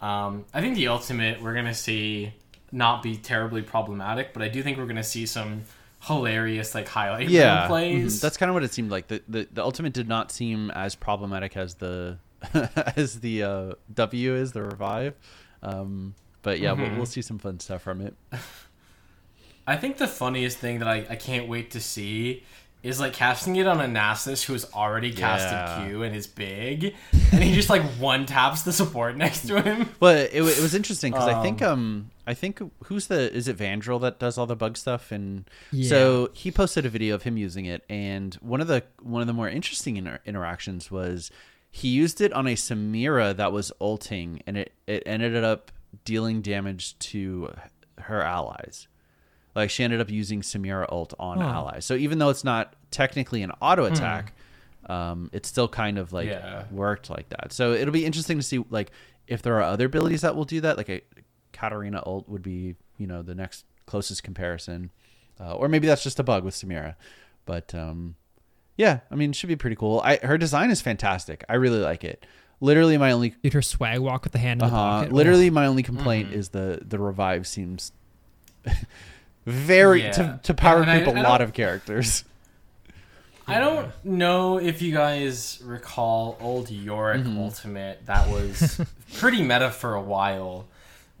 Um, I think the ultimate, we're going to see. Not be terribly problematic, but I do think we're going to see some hilarious like highlight yeah. reel plays. Mm-hmm. That's kind of what it seemed like. The, the the ultimate did not seem as problematic as the as the uh, W is, the revive. Um, but yeah, mm-hmm. we'll, we'll see some fun stuff from it. I think the funniest thing that I, I can't wait to see is like casting it on a Nasus who has already casted yeah. Q and is big, and he just like one taps the support next to him. Well, it, it was interesting because um, I think um I think who's the is it Vandrel that does all the bug stuff, and yeah. so he posted a video of him using it, and one of the one of the more interesting inter- interactions was he used it on a Samira that was ulting, and it it ended up dealing damage to her allies. Like, she ended up using Samira ult on huh. allies. So even though it's not technically an auto attack, hmm. um, it still kind of, like, yeah. worked like that. So it'll be interesting to see, like, if there are other abilities that will do that. Like, a Katarina ult would be, you know, the next closest comparison. Uh, or maybe that's just a bug with Samira. But, um, yeah, I mean, it should be pretty cool. I, her design is fantastic. I really like it. Literally my only... Dude, her swag walk with the hand in uh-huh. the pocket. Literally my only complaint mm. is the, the revive seems... Very yeah. to, to power creep a lot of characters. I don't know if you guys recall old Yorick mm-hmm. Ultimate that was pretty meta for a while,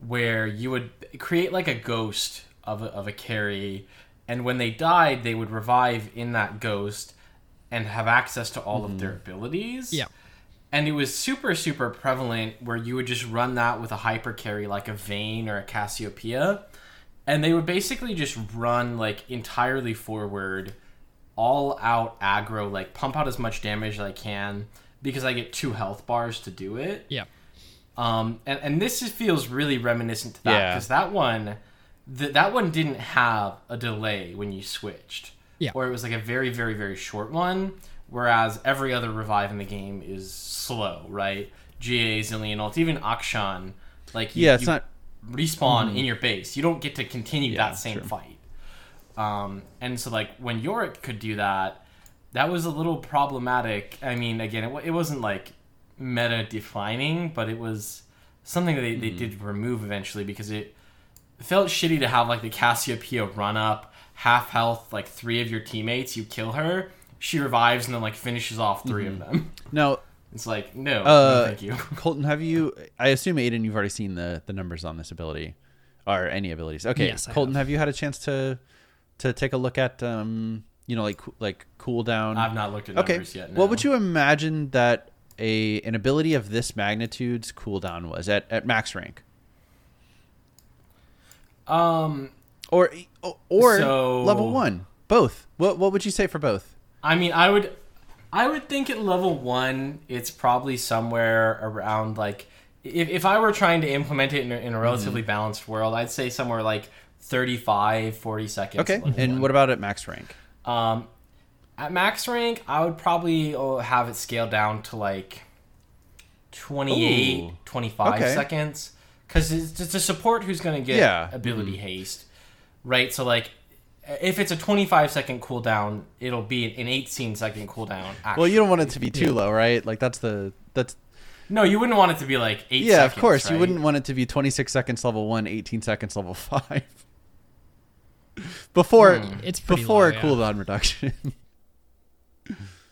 where you would create like a ghost of a, of a carry, and when they died, they would revive in that ghost and have access to all mm-hmm. of their abilities. Yeah. And it was super, super prevalent where you would just run that with a hyper carry like a Vayne or a Cassiopeia. And they would basically just run, like, entirely forward, all-out aggro, like, pump out as much damage as I can, because I get two health bars to do it. Yeah. Um, and, and this is, feels really reminiscent to that, because yeah. that one th- that one didn't have a delay when you switched. Yeah. Or it was, like, a very, very, very short one, whereas every other revive in the game is slow, right? G A, Zillion ult, even Akshan. Like, you, yeah, it's you- not... respawn mm-hmm. in your base. You don't get to continue yeah, that same true. fight. Um, and so, like, when Yorick could do that, that was a little problematic. I mean, again, it, it wasn't, like, meta-defining, but it was something that they, mm-hmm. they did remove eventually because it felt shitty to have, like, the Cassiopeia run-up, half-health, like, three of your teammates, you kill her, she revives and then, like, finishes off three mm-hmm. of them. Now, It's like, no, uh, no thank you. Colton, have you, I assume, Aiden, you've already seen the, the numbers on this ability or any abilities. Okay. Yes, Colton, have. have you had a chance to to take a look at, um, you know, like like cooldown? I've not looked at numbers okay. yet. No. What would you imagine that a an ability of this magnitude's cooldown was at, at max rank? Um, Or or so, level one, both. What what would you say for both? I mean, I would... I would think at level one, it's probably somewhere around, like, if if I were trying to implement it in a, in a relatively mm-hmm. balanced world, I'd say somewhere like thirty-five, forty seconds. Okay, and one. What about at max rank? Um, at max rank, I would probably have it scaled down to like twenty-eight, Ooh. twenty-five okay. seconds. Because it's, it's a support who's going to get yeah. ability mm-hmm. haste, right? So, like, if it's a twenty-five second cooldown, it'll be an eighteen second cooldown. Actually. Well, you don't want it to be too yeah. low, right? Like that's the that's. No, you wouldn't want it to be like eight. Yeah, seconds, of course, right? You wouldn't want it to be twenty-six seconds level one, eighteen seconds level five. Before mm, it's before low, yeah. cooldown reduction.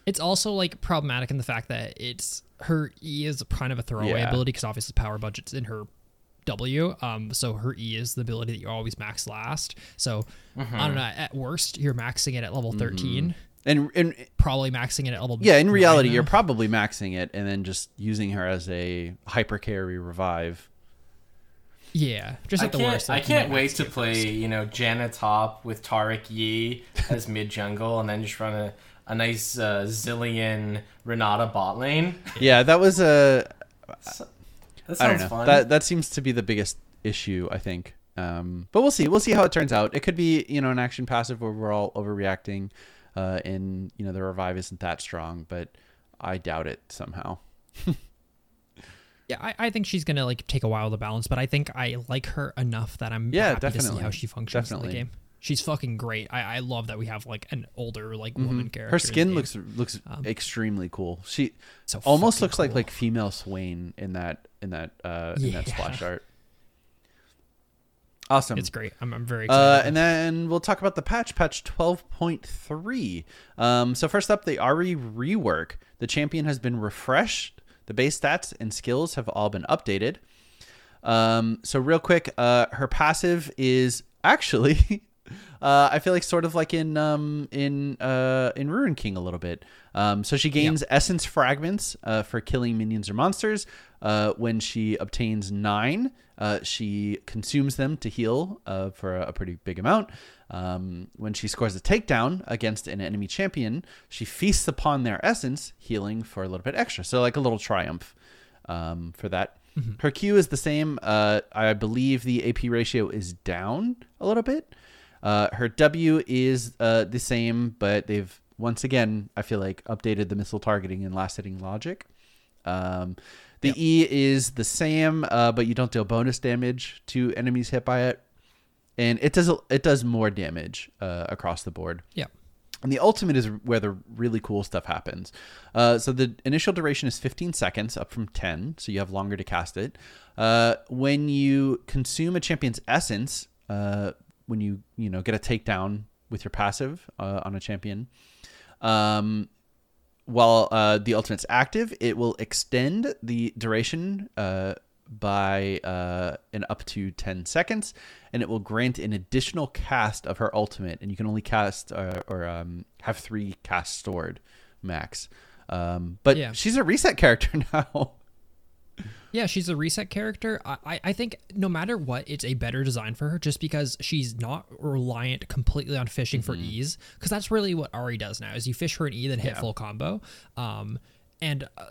It's also like problematic in the fact that it's her E is kind of a throwaway yeah. ability because obviously power budget's in her W, um so her E is the ability that you always max last, so mm-hmm. I don't know, at worst you're maxing it at level thirteen mm-hmm. and, and probably maxing it at level yeah in nine. Reality you're probably maxing it and then just using her as a hyper carry revive yeah just at I the worst like, I can't wait to play first. You know, Janna top with Taric Yi as mid jungle and then just run a, a nice uh, zillion Renata bot lane. Yeah, that was a so- That I don't know. Fun. That that seems to be the biggest issue, I think. Um, but we'll see. We'll see how it turns out. It could be, you know, an action passive where we're all overreacting, uh, and you know the revive isn't that strong. But I doubt it somehow. yeah, I, I think she's gonna like take a while to balance, but I think I like her enough that I'm yeah happy definitely to see how she functions definitely. in the game. She's fucking great. I, I love that we have like an older like woman mm-hmm. character. Her skin looks looks um, extremely cool. She so almost looks cool. like like female Swain in that in that uh, yeah. in that splash art. Awesome, it's great. I'm I'm very excited. Uh, and then we'll talk about the patch patch twelve point three. Um, so first up, the R E rework. The champion has been refreshed. The base stats and skills have all been updated. Um, so real quick, uh, her passive is actually. Uh, I feel like sort of like in um, in uh, in Ruin King a little bit. Um, so she gains yeah. essence fragments uh, for killing minions or monsters. Uh, when she obtains nine, uh, she consumes them to heal uh, for a, a pretty big amount. Um, when she scores a takedown against an enemy champion, she feasts upon their essence, healing for a little bit extra. So like a little triumph um, for that. Mm-hmm. Her Q is the same. Uh, I believe the A P ratio is down a little bit. Uh, her W is uh, the same, but they've once again, I feel like, updated the missile targeting and last hitting logic. Um, the yep. E is the same, uh, but you don't deal bonus damage to enemies hit by it, and it does it does more damage uh, across the board. Yeah. And the ultimate is where the really cool stuff happens. Uh, so the initial duration is fifteen seconds, up from ten, so you have longer to cast it. Uh, when you consume a champion's essence. Uh, when you, you know, get a takedown with your passive uh, on a champion. Um, while uh, the ultimate's active, it will extend the duration uh, by uh, an up to ten seconds, and it will grant an additional cast of her ultimate, and you can only cast uh, or um, have three casts stored max. Um, but yeah. she's a reset character now. Yeah, she's a reset character. I, I think no matter what, it's a better design for her just because she's not reliant completely on fishing mm-hmm. for E's, because that's really what Ahri does now is you fish her an E then hit yeah. full combo. Um, and uh,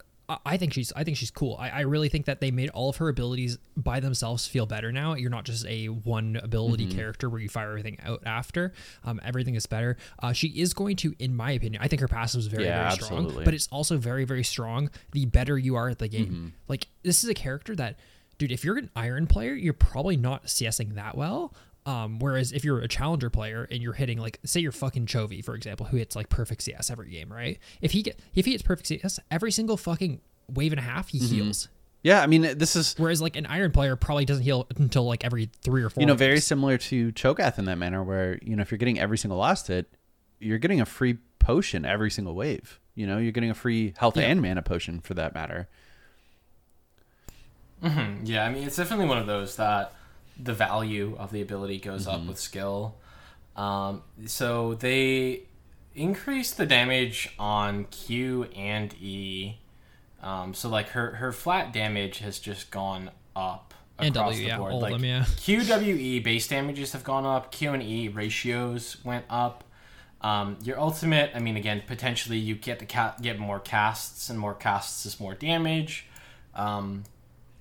I think she's I think she's cool. I, I really think that they made all of her abilities by themselves feel better now. You're not just a one ability mm-hmm. character where you fire everything out after. Um, everything is better. Uh, she is going to, in my opinion, I think her passive is very, yeah, very strong, absolutely. But it's also very, very strong the better you are at the game. Mm-hmm. Like, this is a character that, dude, if you're an iron player, you're probably not CSing that well. Um, whereas if you're a challenger player and you're hitting, like, say you're fucking Chovy, for example, who hits like perfect C S every game, right? If he get, if he hits perfect C S every single fucking wave and a half, he mm-hmm. heals. Yeah, I mean, this is... Whereas like an iron player probably doesn't heal until like every three or four. You know, waves. Very similar to Cho'Gath in that manner where, you know, if you're getting every single last hit, you're getting a free potion every single wave. You know, you're getting a free health yeah. and mana potion for that matter. Mm-hmm. Yeah, I mean, it's definitely one of those that the value of the ability goes mm-hmm. up with skill. Um, so they increase the damage on Q and E. Um, so like her, her flat damage has just gone up across and w, the yeah, board. All like them, yeah. Q W E base damages have gone up. Q and E ratios went up. Um, your ultimate, I mean, again, potentially you get to ca- get more casts, and more casts is more damage. Um,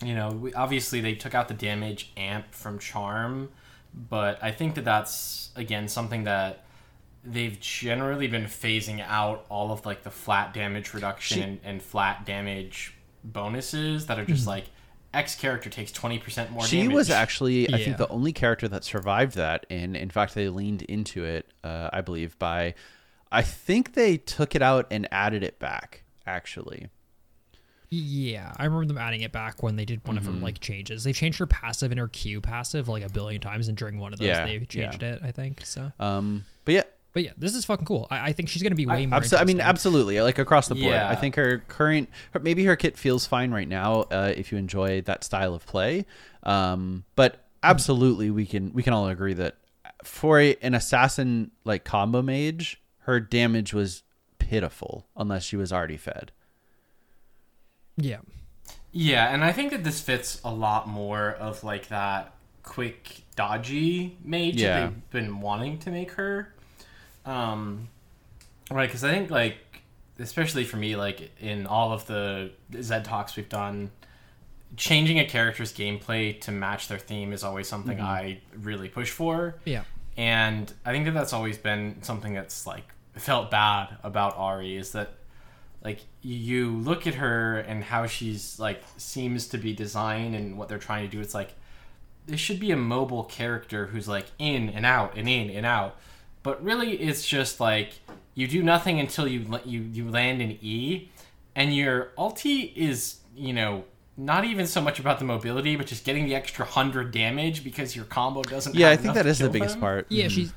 you know, we, obviously they took out the damage amp from Charm, but I think that that's again something that they've generally been phasing out, all of like the flat damage reduction she- and, and flat damage bonuses that are just mm-hmm. like X character takes twenty percent more she damage. She was actually, yeah. I think, the only character that survived that. And in fact, they leaned into it, uh, I believe, by... I think they took it out and added it back, actually. Yeah, I remember them adding it back when they did one mm-hmm. of her like, changes. They changed her passive and her Q passive like a billion times, and during one of those, yeah, they changed yeah. it, I think. So, um, But yeah. But yeah, this is fucking cool. I, I think she's going to be way I, more abso- I mean, absolutely. Like across the board. Yeah. I think her current... Her, maybe her kit feels fine right now uh, if you enjoy that style of play. Um, but absolutely, we can we can all agree that for a, an assassin like combo mage, her damage was pitiful unless she was already fed. Yeah. Yeah, and I think that this fits a lot more of like that quick dodgy mage yeah. that they've been wanting to make her. Um, right, because I think, like, especially for me, like, in all of the Zed Talks we've done, changing a character's gameplay to match their theme is always something mm-hmm. I really push for. Yeah. And I think that that's always been something that's, like, felt bad about Ahri, is that, like, you look at her and how she's, like, seems to be designed and what they're trying to do. It's like, this should be a mobile character who's, like, in and out and in and out. But really, it's just like you do nothing until you you you land an E, and your ulti is, you know, not even so much about the mobility, but just getting the extra hundred damage because your combo doesn't. Yeah, have I think that is the biggest them. part. Yeah, mm-hmm. she's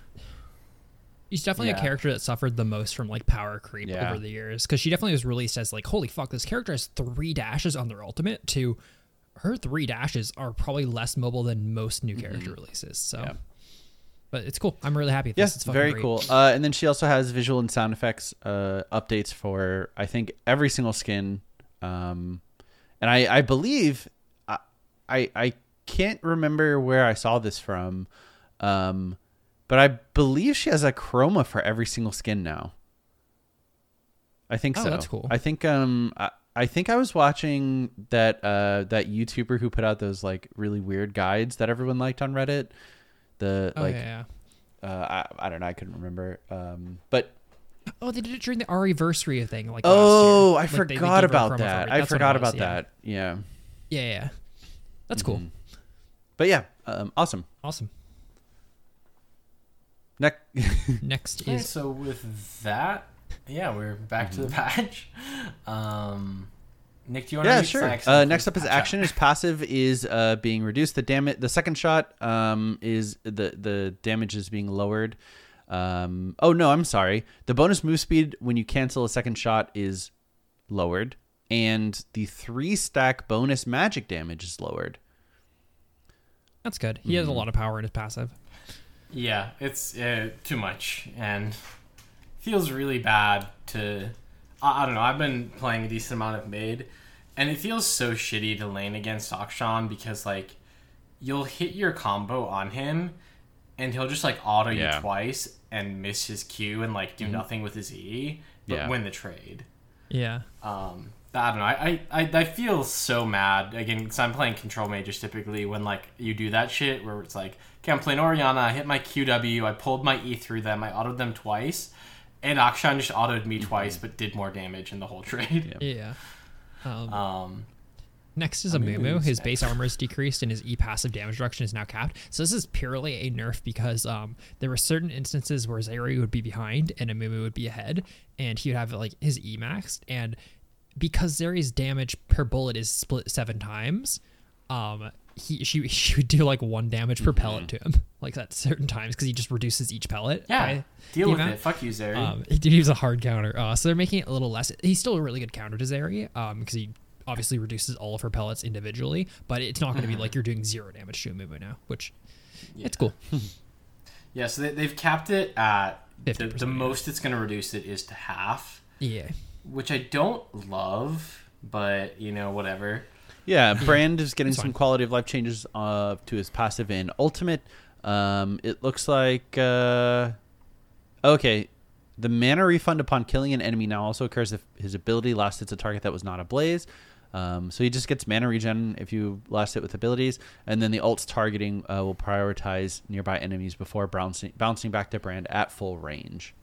she's definitely yeah. a character that suffered the most from like power creep yeah. over the years, because she definitely was released as like, holy fuck, this character has three dashes on their ultimate. To her, three dashes are probably less mobile than most new character mm-hmm. releases. So. Yeah. But it's cool. I'm really happy with this. Yes, it's very great. cool. Uh, and then she also has visual and sound effects uh, updates for, I think, every single skin. Um, and I, I believe, I, I I can't remember where I saw this from, um, but I believe she has a chroma for every single skin now. I think oh, so. That's cool. I think um I, I think I was watching that uh that YouTuber who put out those like really weird guides that everyone liked on Reddit. The oh, like, yeah, yeah. Uh, I I don't know, I couldn't remember. Um, but oh, they did it during the Ahriversary thing. Like oh, last year. I like, forgot they, they about that. I forgot about yeah. that. Yeah. Yeah, yeah. That's mm-hmm. cool. But yeah, um, awesome. Awesome. Next. Next. Is- so with that, yeah, we're back mm-hmm. to the patch. Um. Nick, do you want yeah, to sure. next? Uh, next up is action. His passive is uh, being reduced. The damage, the second shot um, is the the damage is being lowered. Um, oh no, I'm sorry. The bonus move speed when you cancel a second shot is lowered, and the three stack bonus magic damage is lowered. That's good. He mm-hmm. has a lot of power in his passive. Yeah, it's uh, too much, and feels really bad to. I don't know, I've been playing a decent amount of mid, and it feels so shitty to lane against Akshon, because, like, you'll hit your combo on him, and he'll just, like, auto yeah. you twice and miss his Q and, like, do mm-hmm. nothing with his E, but yeah. win the trade. Yeah. Um, I don't know, I, I, I feel so mad, again, because I'm playing control mages typically, when, like, you do that shit, where it's like, okay, I'm playing Orianna, I hit my Q W, I pulled my E through them, I autoed them twice, and Akshon just autoed me twice, but did more damage in the whole trade. Yeah. yeah. Um, um, next is Amumu. His base armor is decreased, and his E passive damage reduction is now capped. So this is purely a nerf, because um, there were certain instances where Zeri would be behind and Amumu would be ahead, and he would have like his E maxed. And because Zeri's damage per bullet is split seven times, um, he she she would do like one damage per mm-hmm. pellet to him, like at certain times, because he just reduces each pellet. Yeah, deal with amount. It. Fuck you, Zeri. Um, dude, he was a hard counter. Uh, so they're making it a little less. He's still a really good counter to Zeri, um, because he obviously reduces all of her pellets individually, but it's not going to be like you're doing zero damage to a movement now, which yeah. it's cool. Yeah, so they, they've capped it at the, the most it's going to reduce it is to half. Yeah, which I don't love, but you know, whatever. Yeah, Brand is getting some quality of life changes uh, to his passive and ultimate. Um, it looks like... Uh, okay, the mana refund upon killing an enemy now also occurs if his ability last hits a target that was not a blaze. Um, so he just gets mana regen if you last hit with abilities. And then the ult's targeting uh, will prioritize nearby enemies before bouncing, bouncing back to Brand at full range.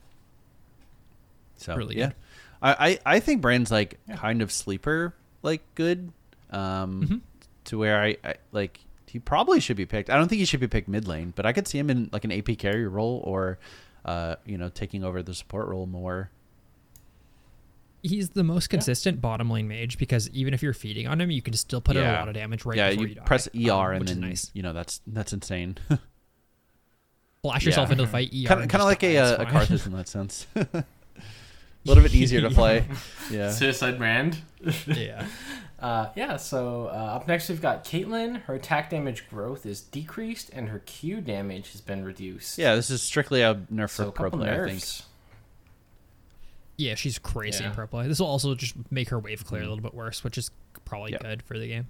So, really yeah. Good. I, I think Brand's like yeah. kind of sleeper, like good. Um, mm-hmm. to where I, I like he probably should be picked. I don't think he should be picked mid lane, but I could see him in like an A P carry role or, uh, you know, taking over the support role more. He's the most consistent yeah. bottom lane mage because even if you're feeding on him, you can still put yeah. out a lot of damage right yeah, before you, you die. Press E R um, and then nice. You know that's that's insane. Flash yeah. yourself into the fight. E R kind of like a, a Karthus in that sense. A little bit easier to play. Yeah. Suicide Brand. Yeah. Uh, yeah, so uh, up next we've got Caitlyn. Her attack damage growth is decreased, and her Q damage has been reduced. Yeah, this is strictly a nerf so for a pro player, I think. Yeah, she's crazy yeah. in pro play. This will also just make her wave clear mm-hmm. a little bit worse, which is probably yep. good for the game.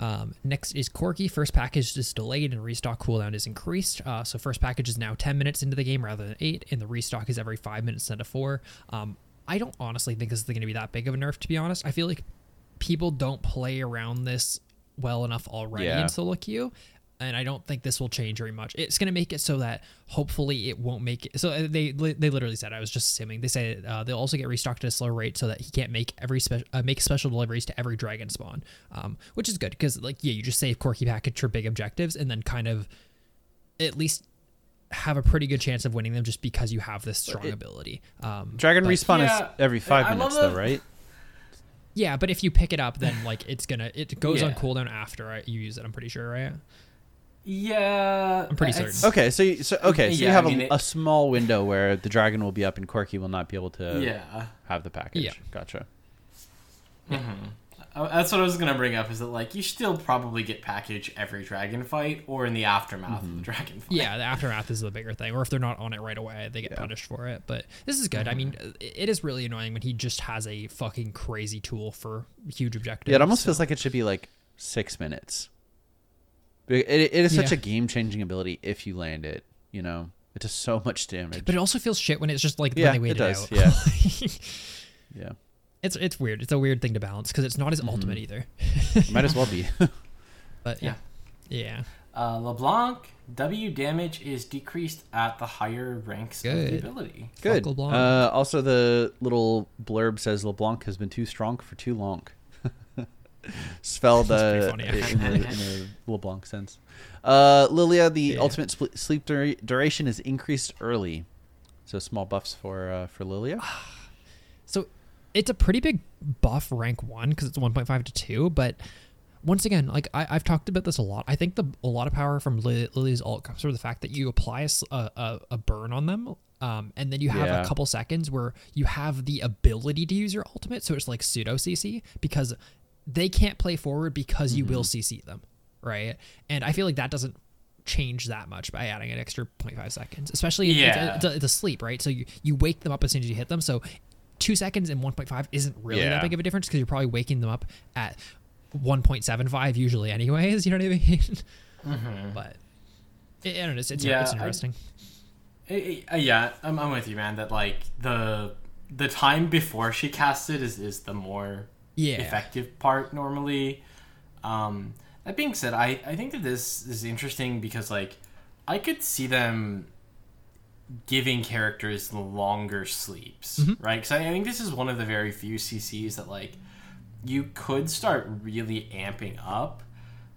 Um, next is Corki. First package is delayed, and restock cooldown is increased. Uh, so first package is now ten minutes into the game rather than eight, and the restock is every five minutes instead of four. Um, I don't honestly think this is going to be that big of a nerf, to be honest. I feel like people don't play around this well enough already yeah. in solo queue, and I don't think this will change very much. It's going to make it so that hopefully it won't make it. So they they literally said, I was just assuming, they say uh, they'll also get restocked at a slow rate so that he can't make every spe- uh, make special deliveries to every dragon spawn, um, which is good because like yeah, you just save Corki package for big objectives and then kind of at least have a pretty good chance of winning them just because you have this strong it, ability. Um, dragon but, respawn yeah, is every five I minutes though, right? Yeah, but if you pick it up, then like it's gonna it goes yeah. on cooldown after I, you use it. I'm pretty sure, right? Yeah, I'm pretty certain. Okay, so you, so okay, so yeah, you have I mean, a, it, a small window where the dragon will be up and Corki will not be able to yeah. have the package. Yeah. Gotcha. Mm-hmm. That's what I was gonna bring up. Is that like you still probably get package every dragon fight or in the aftermath mm-hmm. of the dragon fight? Yeah, the aftermath is the bigger thing. Or if they're not on it right away, they get yeah. punished for it. But this is good. Mm-hmm. I mean, it is really annoying when he just has a fucking crazy tool for huge objectives. Yeah, it almost so. feels like it should be like six minutes. It, it, it is such yeah. a game-changing ability if you land it. You know, it does so much damage. But it also feels shit when it's just like yeah, when they wait it, it does. Out. Yeah. yeah. It's it's weird. It's a weird thing to balance because it's not his mm-hmm. ultimate either. Might as well be. But yeah. Yeah. Uh, LeBlanc, W damage is decreased at the higher ranks Good. of the ability. Good. Fuck LeBlanc. Uh, also, the little blurb says LeBlanc has been too strong for too long. Spelled uh, funny, in, a, in a LeBlanc sense. Uh, Lilia, the yeah. ultimate sp- sleep dur- duration is increased early. So small buffs for, uh, for Lilia. So... It's a pretty big buff rank one because it's one point five to two. But once again, like I, I've talked about this a lot. I think the a lot of power from Lily, Lily's ult comes from the fact that you apply a, a, a burn on them. Um, and then you have yeah. a couple seconds where you have the ability to use your ultimate. So it's like pseudo C C because they can't play forward because mm-hmm. you will C C them. Right. And I feel like that doesn't change that much by adding an extra zero point five seconds, especially yeah. it's, it's, it's a sleep. Right. So you, you wake them up as soon as you hit them. So two seconds and one point five isn't really yeah. that big of a difference because you're probably waking them up at one point seven five usually anyways, you know what I mean? Mm-hmm. But it, I don't know, it's, it's, yeah, it's interesting. I, it, uh, yeah, I'm, I'm with you, man, that like the the time before she casts it is, is the more yeah. effective part normally. Um, that being said, I, I think that this is interesting because like I could see them giving characters longer sleeps, mm-hmm. right? Because I think this is one of the very few C Cs that, like, you could start really amping up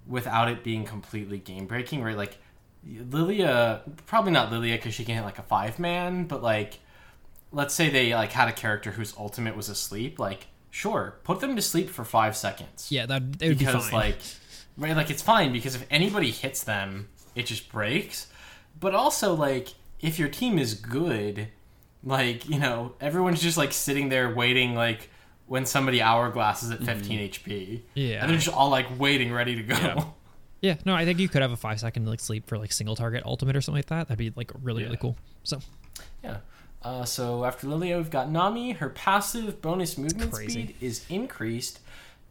without it being completely game-breaking, right? Like, Lilia, probably not Lilia because she can hit, like, a five-man, but, like, let's say they, like, had a character whose ultimate was asleep, like, sure, put them to sleep for five seconds. Yeah, that it would be fine. Because, like... right? Like, it's fine because if anybody hits them, it just breaks. But also, like, if your team is good, like, you know, everyone's just, like, sitting there waiting, like, when somebody hourglasses at fifteen mm-hmm. H P. Yeah. And they're just all, like, waiting, ready to go. Yeah. yeah, no, I think you could have a five-second, like, sleep for, like, single-target ultimate or something like that. That'd be, like, really, yeah. really cool. So, yeah. Uh, so, after Lilia, we've got Nami. Her passive bonus movement speed is increased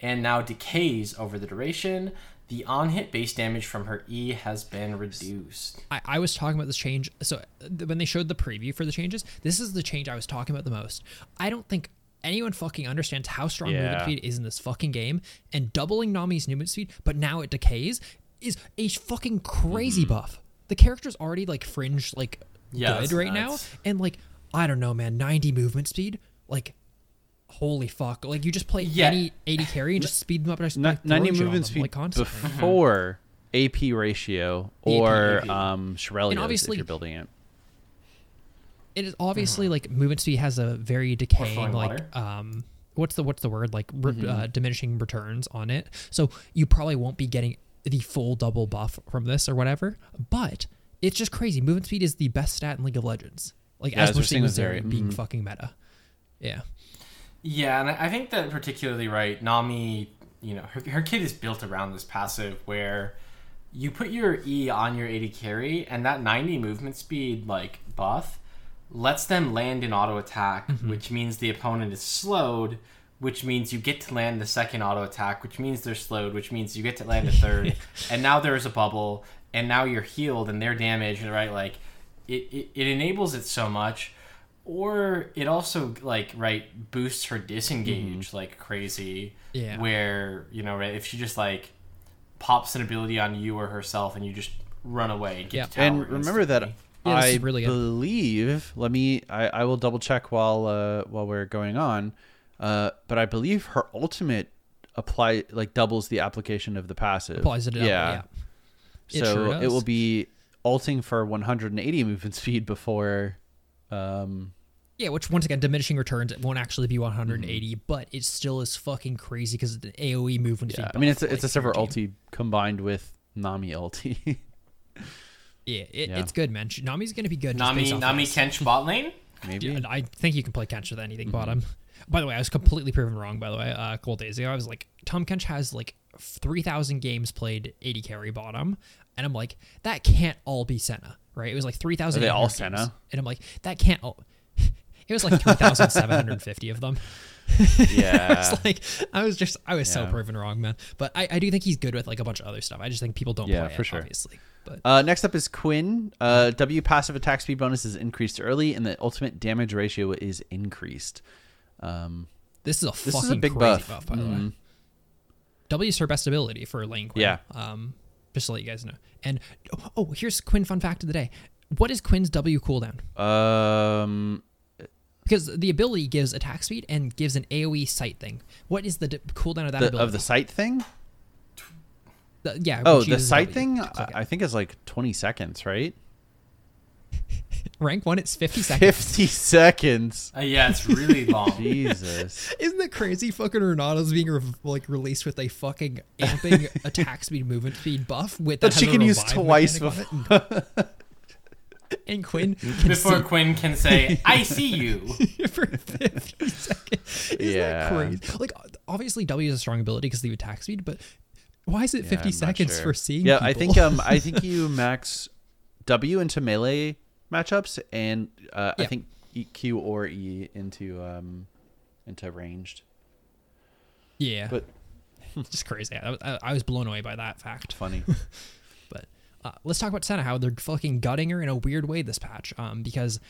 and now decays over the duration. The on-hit base damage from her E has been reduced. I, I was talking about this change. So th- when they showed the preview for the changes, this is the change I was talking about the most. I don't think anyone fucking understands how strong yeah. movement speed is in this fucking game. And doubling Nami's movement speed, but now it decays, is a fucking crazy mm-hmm. buff. The character's already, like, fringe, like, yeah, good right nuts. now. And, like, I don't know, man, ninety movement speed, like... Holy fuck. Like, you just play yeah. any eighty carry and just speed them up. And just, like, ninety movement speed like, constantly. Before mm-hmm. A P ratio or A P, A P. um Shirelios if you're building it. It is obviously, mm-hmm. like, movement speed has a very decaying, like, um, what's the what's the word? Like, re- mm-hmm. uh, diminishing returns on it. So you probably won't be getting the full double buff from this or whatever. But it's just crazy. Movement speed is the best stat in League of Legends. Like, yeah, as we're seeing with Zeri being mm-hmm. fucking meta. Yeah. Yeah, and I think that particularly, right, Nami, you know, her, her kit is built around this passive where you put your E on your eighty carry, and that ninety movement speed, like, buff lets them land an auto attack, mm-hmm. which means the opponent is slowed, which means you get to land the second auto attack, which means they're slowed, which means you get to land a third, and now there's a bubble, and now you're healed, and they're damaged, right? Like, it, it, it enables it so much. Or it also, like, right, boosts her disengage, mm. like, crazy. Yeah. Where, you know, right, if she just, like, pops an ability on you or herself and you just run away and get yeah. to tower. And remember instantly. that yeah, I really believe, good. let me, I, I will double check while uh, while we're going on, uh, but I believe her ultimate apply, like, doubles the application of the passive. Applies it up, yeah. yeah. It so sure it will be ulting for one hundred eighty movement speed before... um Yeah, which, once again, diminishing returns, it won't actually be one hundred eighty, mm-hmm. but it still is fucking crazy because it's an A O E move. When yeah, I mean, it's a, like, it's a server ulti combined with Nami ulti. yeah, it, yeah, it's good, man. Nami's going to be good. Nami, Nami Kench bot lane? Maybe. Yeah, I think you can play Kench with anything mm-hmm. bottom. By the way, I was completely proven wrong, by the way, uh, a couple days ago. I was like, Tom Kench has, like, three thousand games played eighty carry bottom, and I'm like, that can't all be Senna, right? It was like three thousand. Are they all Senna? Games. And I'm like, that can't all... It was like three thousand seven hundred fifty of them. Yeah. I was like, I was just, I was yeah. so proven wrong, man. But I, I do think he's good with, like, a bunch of other stuff. I just think people don't yeah, play for it, sure. obviously. But uh, next up is Quinn. Uh, W passive attack speed bonus is increased early, and the ultimate damage ratio is increased. Um, This is a this fucking is a big crazy buff, buff by mm-hmm. the way. W is her best ability for lane Quinn. Yeah. Um, just to let you guys know. And, oh, oh, here's Quinn fun fact of the day. What is Quinn's W cooldown? Um... Because the ability gives attack speed and gives an A O E sight thing. What is the d- cooldown of that the, ability? Of the sight thing? The, yeah. Oh, the sight thing? I, I think it's like twenty seconds, right? Rank one, it's fifty seconds. fifty seconds. Uh, yeah, it's really long. Jesus. Isn't that crazy? Fucking Renata's being re- like released with a fucking amping attack speed, movement speed buff with that she can use twice. And Quinn can before see. Quinn can say, "I see you" for fifty seconds. Isn't yeah. that crazy? Like, obviously, W is a strong ability because of the attack speed, but why is it yeah, fifty I'm seconds sure. for seeing? Yeah, people? I think um, I think you max W into melee matchups, and uh, yeah. I think Q or E into um, into ranged. Yeah, but just crazy. I, I was blown away by that fact. Funny. Uh, let's talk about Senna, how they're fucking gutting her in a weird way this patch, um, because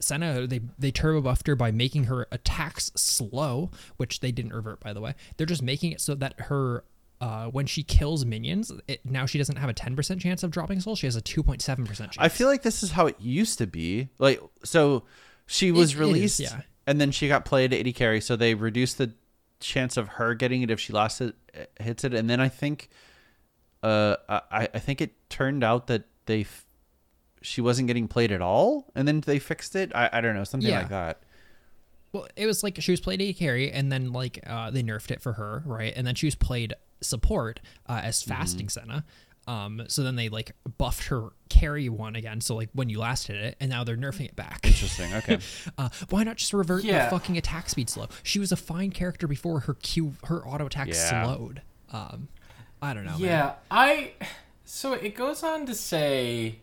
Senna, they, they turbo buffed her by making her attacks slow, which they didn't revert, by the way. They're just making it so that her, uh, when she kills minions, it, now she doesn't have a ten percent chance of dropping soul, she has a two point seven percent chance. I feel like this is how it used to be. Like, so she was it, released, it is, yeah. and then she got played eighty carry, so they reduced the chance of her getting it if she lost it, hits it, and then I think... Uh, I, I think it turned out that they, f- she wasn't getting played at all, and then they fixed it. I, I don't know, something yeah. like that. Well, it was like she was played a carry, and then like uh, they nerfed it for her, right? And then she was played support uh, as Fasting mm-hmm. Senna. Um, so then they like buffed her carry one again. So like when you last hit it, and now they're nerfing it back. Interesting. Okay. uh, why not just revert yeah. the fucking attack speed slow? She was a fine character before her Q, her auto attack yeah. slowed. Um, I don't know. Yeah, man. I. So it goes on to say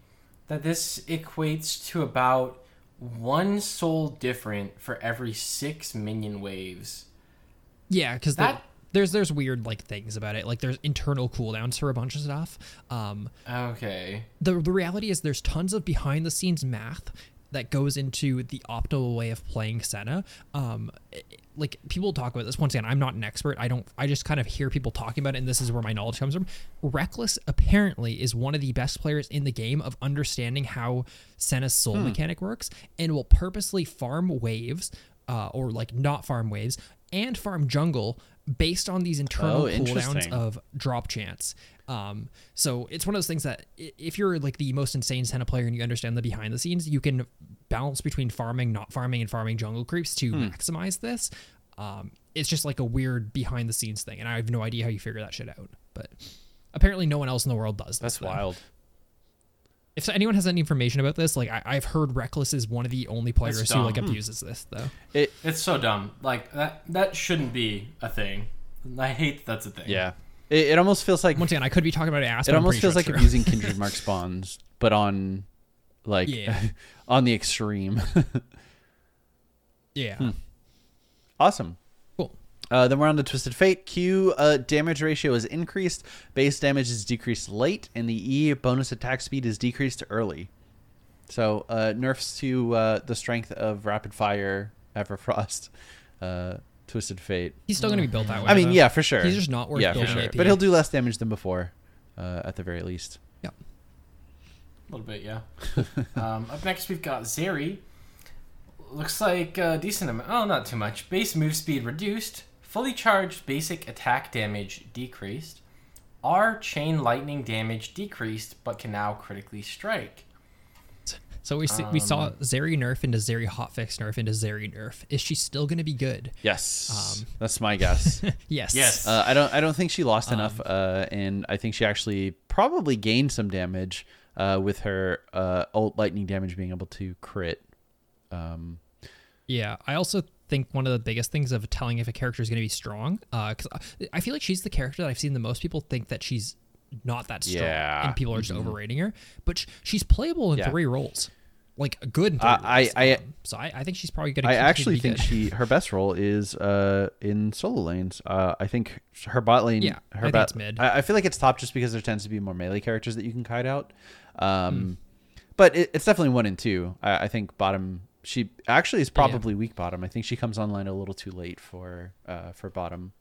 that this equates to about one soul different for every six minion waves. Yeah, because that. The- There's there's weird like things about it. Like there's internal cooldowns for a bunch of stuff. Um, okay. The the reality is there's tons of behind the scenes math that goes into the optimal way of playing Senna. Um, it, like people talk about this. Once again, I'm not an expert. I don't. I just kind of hear people talking about it, and this is where my knowledge comes from. Reckless apparently is one of the best players in the game of understanding how Senna's soul hmm. mechanic works, and will purposely farm waves, uh, or like not farm waves and farm jungle, based on these internal oh, cooldowns of drop chance. Um, so it's one of those things that if you're like the most insane Senna player and you understand the behind the scenes, you can balance between farming, not farming, and farming jungle creeps to hmm. maximize this. Um, it's just like a weird behind the scenes thing, and I have no idea how you figure that shit out. But apparently no one else in the world does. That's wild. If anyone has any information about this, like I, I've heard Reckless is one of the only players who like abuses hmm. this, though. It, it's so dumb. Like that that shouldn't be a thing. I hate that that's a thing. Yeah. It, it almost feels like once again I could be talking about ass. It almost feels sure like abusing Kindred Mark spawns, but on like yeah. on the extreme. yeah. Hmm. Awesome. Uh, then we're on to Twisted Fate. Q uh, damage ratio is increased, base damage is decreased late, and the E bonus attack speed is decreased early. So uh, nerfs to uh, the strength of Rapid Fire, Everfrost, uh, Twisted Fate. He's still going to be built that way. I mean, though. yeah, for sure. He's just not worth yeah, building for sure. A P. But he'll do less damage than before, uh, at the very least. Yeah. A little bit, yeah. um, up next, we've got Zeri. Looks like a decent amount. Oh, not too much. Base move speed reduced. Fully charged basic attack damage decreased. R chain lightning damage decreased, but can now critically strike. So we um, we saw Zeri nerf into Zeri hotfix nerf into Zeri nerf. Is she still going to be good? Yes, um, that's my guess. yes, yes. Uh, I don't I don't think she lost um, enough, uh, and I think she actually probably gained some damage uh, with her uh, ult lightning damage being able to crit. Um, yeah, I also. I think one of the biggest things of telling if a character is going to be strong, because uh, I feel like she's the character that I've seen the most people think that she's not that strong, yeah. and people are just mm-hmm. overrating her. But sh- she's playable in yeah. three roles, like good. In three uh, roles. I, I, um, so I, I think she's probably going to. I actually think good. she her best role is uh, in solo lanes. Uh, I think her bot lane. Yeah, her I think bat, it's mid. I, I feel like it's top just because there tends to be more melee characters that you can kite out. Um, mm. But it, it's definitely one and two. I, I think bottom. She actually is probably yeah. weak bottom. I think she comes online a little too late for uh, for bottom.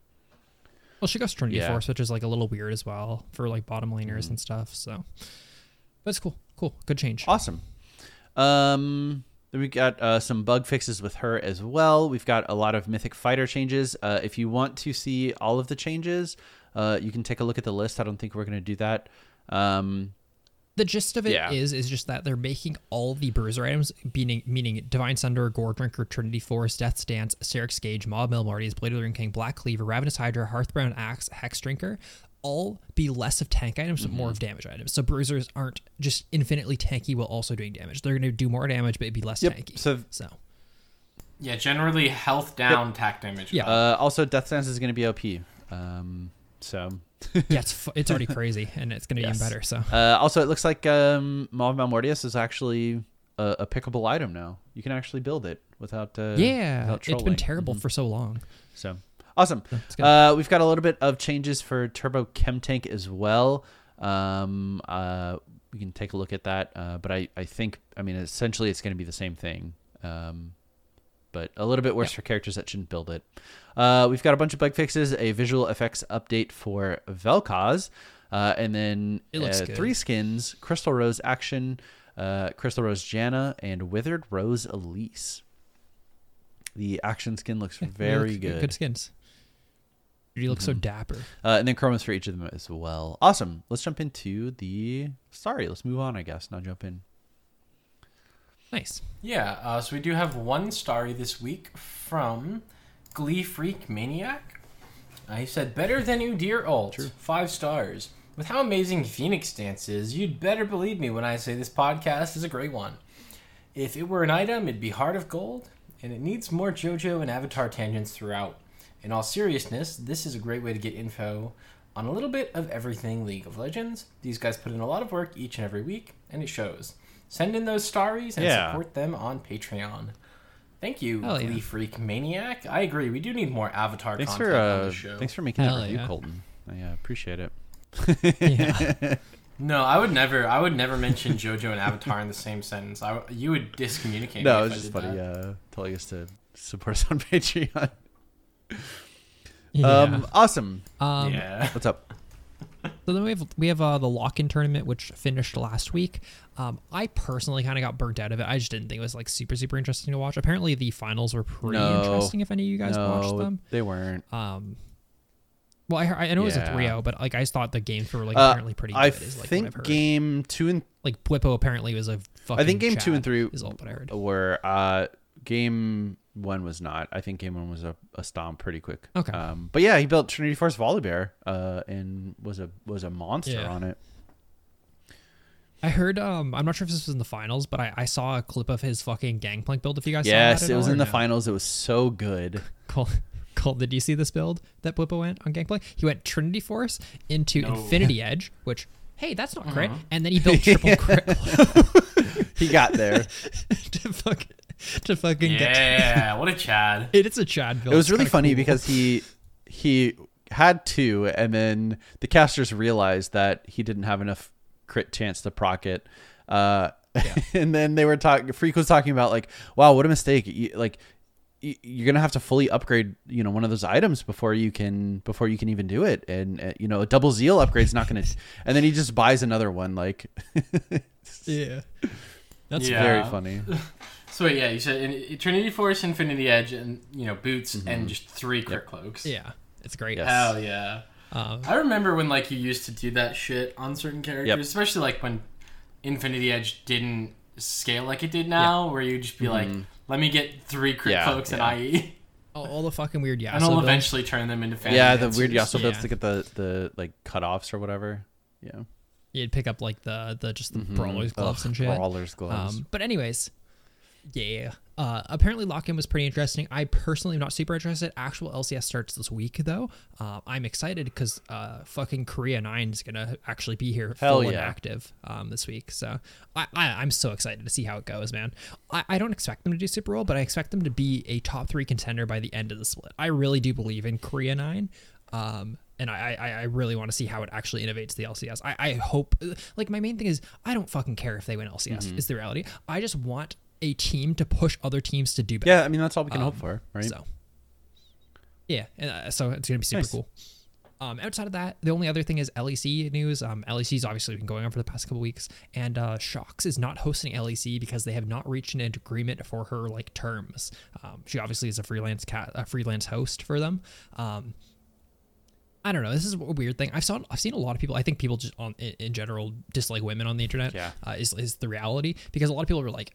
Well, she goes Trinity yeah. Force, which is like a little weird as well for like bottom laners mm. and stuff. So, but it's cool. Cool. Good change. Awesome. Um, then we got uh, some bug fixes with her as well. We've got a lot of Mythic Fighter changes. Uh, if you want to see all of the changes, uh, you can take a look at the list. I don't think we're going to do that. Um The gist of it yeah. is is just that they're making all the bruiser items, meaning, meaning Divine Sunderer, Gore Drinker, Trinity Force, Death's Dance, Syrinx Gauge, Mob Mill, Marty's, Blade of the Ring King, Black Cleaver, Ravenous Hydra, Hearthbound Axe, Hex Drinker, all be less of tank items mm-hmm. but more of damage items. So bruisers aren't just infinitely tanky while also doing damage. They're going to do more damage but it'd be less yep. tanky. So, so yeah, generally health down, yep. attack damage. Yeah. Uh, also, Death's Dance is going to be O P. Um, so. yeah, it's, it's already crazy, and it's going to be yes. even better. So, uh, also, it looks like um, Maw Malmortius is actually a, a pickable item now. You can actually build it without uh, yeah. Without trolling. It's been terrible mm-hmm. for so long. So awesome. So uh, we've got a little bit of changes for Turbo Chemtank as well. Um, uh, we can take a look at that. Uh, but I, I think I mean essentially it's going to be the same thing. Um, but a little bit worse yeah. for characters that shouldn't build it. Uh, we've got a bunch of bug fixes, a visual effects update for Vel'Koz, uh, and then uh, three skins, Crystal Rose Action, uh, Crystal Rose Janna, and Withered Rose Elise. The action skin looks yeah, very looks good. Good skins. You look mm-hmm. so dapper. Uh, and then chromas for each of them as well. Awesome. Let's jump into the... Sorry, let's move on, I guess. Now jump in. Nice. Yeah, uh, so we do have one starry this week from Glee Freak Maniac. Uh, he said, better than you, dear old. True. Five stars. With how amazing Phoenix Dance is, you'd better believe me when I say this podcast is a great one. If it were an item, it'd be Heart of Gold, and it needs more JoJo and Avatar tangents throughout. In all seriousness, this is a great way to get info on a little bit of everything League of Legends. These guys put in a lot of work each and every week, and it shows. Send in those starries and yeah. support them on Patreon. Thank you, Hell Glee yeah. Freak Maniac. I agree. We do need more Avatar thanks content for, uh, on the show. Thanks for making Hell that review, yeah. Colton. I uh, appreciate it. yeah. No, I would never. I would never mention JoJo and Avatar in the same sentence. I, you would discommunicate. No, me if it's just I did funny uh, telling us to support us on Patreon. Yeah. Um, awesome. Um, yeah. What's up? So then we have we have uh, the lock-in tournament, which finished last week. Um, I personally kind of got burnt out of it. I just didn't think it was like super super interesting to watch. Apparently the finals were pretty no, interesting. If any of you guys no, watched them, they weren't. Um, well, I, I know yeah. it was a three oh, but like I just thought the games were like uh, apparently pretty good. I is, like, think game two and th- like Blippo apparently was a fucking. I think game two and three is all what I heard. Were uh, game one was not. I think game one was a, a stomp pretty quick. Okay. Um, but yeah, he built Trinity Force Volibear uh, and was a was a monster yeah. on it. I heard. Um, I'm not sure if this was in the finals, but I, I saw a clip of his fucking Gangplank build. If you guys yes, saw that, yes, it was in the no? finals. It was so good. Cool. Colt, did you see this build that Blippo went on Gangplank? He went Trinity Force into no. Infinity Edge, which, hey, that's not crit. Uh-huh. And then he built triple crit. He got there. to, fuck, to fucking yeah, get... Yeah, what a Chad. It, it's a Chad build. It was really funny cool. because he he had two, and then the casters realized that he didn't have enough crit chance to proc it. Uh, yeah. And then they were talking... Freak was talking about, like, wow, what a mistake. You, like... you're going to have to fully upgrade, you know, one of those items before you can, before you can even do it. And, uh, you know, a double zeal upgrade's not going to, and then he just buys another one. Like, yeah, that's yeah. very funny. So yeah, you said in, Trinity Force, Infinity Edge, and, you know, boots mm-hmm. and just three crit yep. cloaks. Yeah. It's great. Yes. Hell yeah. Um, I remember when like you used to do that shit on certain characters, yep. especially like when Infinity Edge didn't scale like it did now, yep. where you'd just be mm-hmm. like, let me get three crit yeah, folks yeah. and I E. All, all the fucking weird Yasuo and I'll builds. Eventually turn them into fan. Yeah, the answers. Weird Yasuo yeah. builds to get the, the like cutoffs or whatever. Yeah. You'd pick up like the, the just the mm-hmm. brawler's gloves Ugh, and shit. Brawler's gloves. Um, but anyways, yeah. Uh, apparently lock-in was pretty interesting. I personally am not super interested. Actual L C S starts this week though. Uh, I'm excited because uh, fucking Korea nine is gonna actually be here Hell full yeah. and active um, this week. So I, I, I'm so excited to see how it goes, man. I, I don't expect them to do super well, but I expect them to be a top three contender by the end of the split. I really do believe in Korea nine. Um, And I, I, I really want to see how it actually innovates the L C S. I, I hope, like my main thing is I don't fucking care if they win L C S mm-hmm. is the reality. I just want a team to push other teams to do better. Yeah, I mean, that's all we can um, hope for, right? So, yeah, and, uh, so it's going to be super nice. Cool. Um, outside of that, the only other thing is L E C news. Um, L E C's obviously been going on for the past couple weeks, and uh, Shox is not hosting L E C because they have not reached an agreement for her like terms. Um, she obviously is a freelance cat, a freelance host for them. Um, I don't know. This is a weird thing. I've saw I've seen a lot of people. I think people just on in, in general dislike women on the internet. Yeah, uh, is is the reality because a lot of people are like,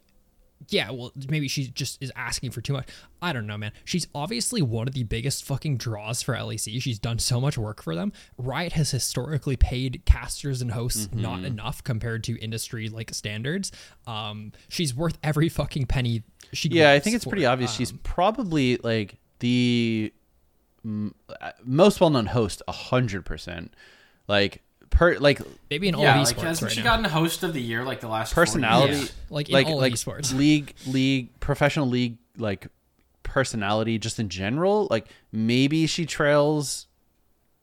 yeah, well, maybe she just is asking for too much. I don't know, man. She's obviously one of the biggest fucking draws for L E C. She's done so much work for them. Riot has historically paid casters and hosts mm-hmm. not enough compared to industry like standards. Um, she's worth every fucking penny she gets. Yeah, I think it's pretty it. obvious. Um, she's probably like the m- most well-known host, one hundred percent. Like... Per, like maybe in all yeah, of esports, like, right she now. Gotten host of the year like the last personality, yeah. like in like, all like esports, league, league, professional league, like personality, just in general. Like maybe she trails,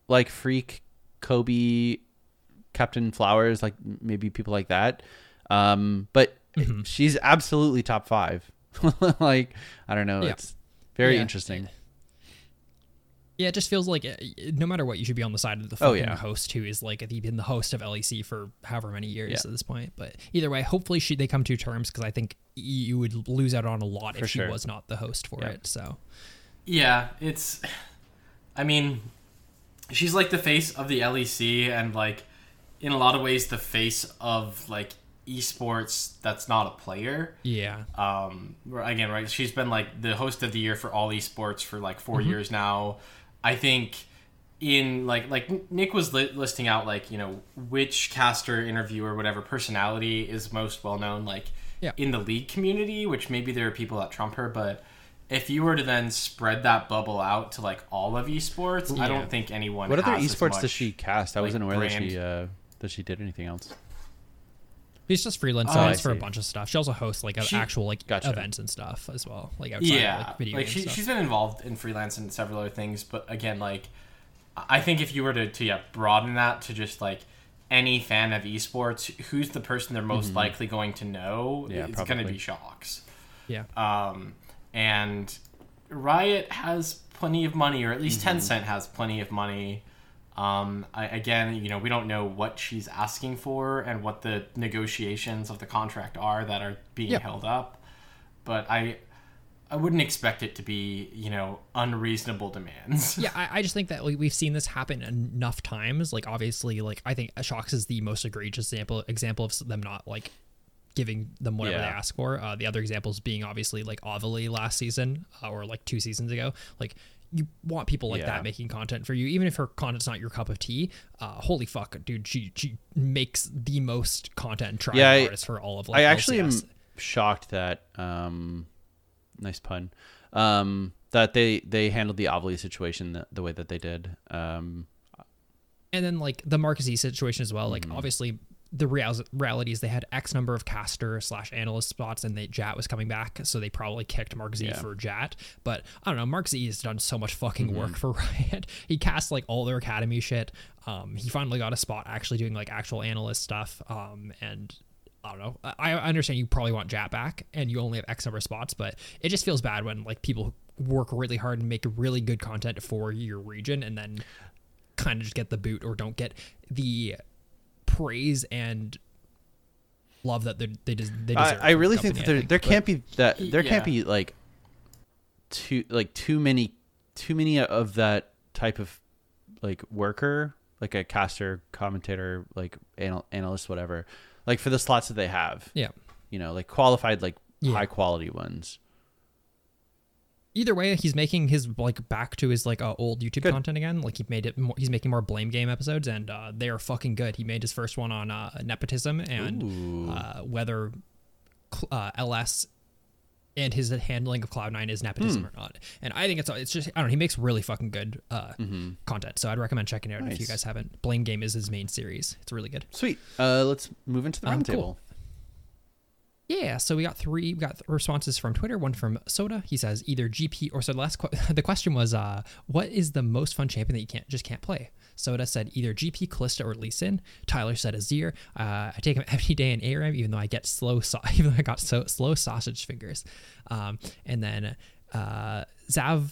like Freak, Kobe, Captain Flowers, like maybe people like that. Um, but mm-hmm. she's absolutely top five. Like I don't know, yeah. it's very yeah. interesting. Yeah, it just feels like no matter what, you should be on the side of the fucking oh, yeah. host who is like been the host of L E C for however many years yeah. at this point. But either way, hopefully she, they come to terms because I think you would lose out on a lot for if sure. she was not the host for yeah. it. So, yeah, it's. I mean, she's like the face of the L E C and like in a lot of ways the face of like esports that's not a player. Yeah. Um. Again, right? She's been like the host of the year for all esports for like four mm-hmm. years now. I think in like like Nick was li- listing out like, you know, which caster, interviewer, whatever personality is most well known like yeah. in the league community, which maybe there are people that trump her, but if you were to then spread that bubble out to like all of esports, yeah. I don't think anyone. What has other esports much, does she cast? I like, wasn't aware brand. that she uh, that she did anything else. She's just freelance oh, for a bunch of stuff. She also hosts like she, actual like gotcha. events and stuff as well, like outside yeah, of, like video like she, stuff. She's been involved in freelance and several other things, but again, like I think if you were to, to yeah, broaden that to just like any fan of esports, who's the person they're most mm-hmm. likely going to know? Yeah, it's going to be Shox. Yeah. Um, and Riot has plenty of money, or at least mm-hmm. Tencent has plenty of money. Um, I, again, you know, we don't know what she's asking for and what the negotiations of the contract are that are being yep. held up, but I, I wouldn't expect it to be, you know, unreasonable demands. Yeah. I, I just think that like, we've seen this happen enough times. Like, obviously, like, I think Shox is the most egregious example, example of them not like giving them whatever yeah. they ask for. Uh, the other examples being obviously like Ovali last season uh, or like two seasons ago, like, you want people like yeah. that making content for you, even if her content's not your cup of tea. Uh, holy fuck, dude, she she makes the most content trying yeah, artists for all of like I L C S. Actually am shocked that um nice pun um that they they handled the Ovali situation the, the way that they did, um and then like the Marquezee situation as well. Mm-hmm. Like obviously the real- reality is they had X number of caster slash analyst spots, and they Jat was coming back, so they probably kicked Marquezee yeah. for Jat. But I don't know, Marquezee has done so much fucking mm-hmm. work for Riot. He cast like all their academy shit. Um, he finally got a spot actually doing like actual analyst stuff. Um, and I don't know. I, I understand you probably want Jat back, and you only have X number of spots, but it just feels bad when like people work really hard and make really good content for your region, and then kind of just get the boot or don't get the praise and love that they they deserve. I, I really company, think that there, think, there can't be that there yeah. can't be like too like too many too many of that type of like worker, like a caster, commentator, like anal- analyst, whatever, like for the slots that they have. Yeah, you know, like qualified, like yeah. high quality ones. Either way, he's making his like back to his like uh, old YouTube good. content again. Like he made it. More, he's making more Blame Game episodes, and uh, they are fucking good. He made his first one on uh, nepotism and uh, whether uh, L S and his handling of Cloud nine is nepotism mm. or not. And I think it's it's just I don't know. He makes really fucking good uh, mm-hmm. content, so I'd recommend checking it out nice. if you guys haven't. Blame Game is his main series. It's really good. Sweet. Uh, let's move into the round um, table. Cool. Yeah, so we got three we got th- responses from Twitter, one from Soda. He says either G P or so the last qu- the question was uh what is the most fun champion that you can't just can't play? Soda said either G P, Kalista, or Lee Sin. Tyler said Azir. Uh, I take him every day in A R A M, even though I get slow so- even though I got so slow sausage fingers. Um, and then uh Zav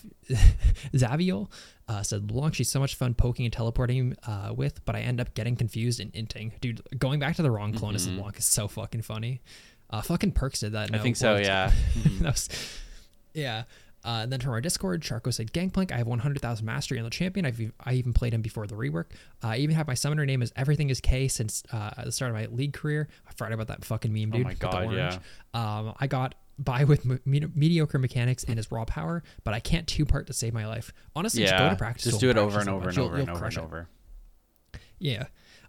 Zaviel uh, said LeBlanc, she's so much fun poking and teleporting uh, with, but I end up getting confused and inting. Dude, going back to the wrong clone as mm-hmm. LeBlanc is so fucking funny. Uh, fucking Perks did that. No, I think so, yeah. that was, yeah. Uh, and then from our Discord, Charco said, Gangplank, I have one hundred thousand mastery on the champion. I've, I even played him before the rework. Uh, I even have my summoner name as Everything is K since uh, the start of my league career. I forgot about that fucking meme, dude. Oh my God, yeah. Um, I got by with me- me- mediocre mechanics and his raw power, but I can't two-part to save my life. Honestly, yeah. just go to practice. Just do it over and over and over and over and over. Yeah.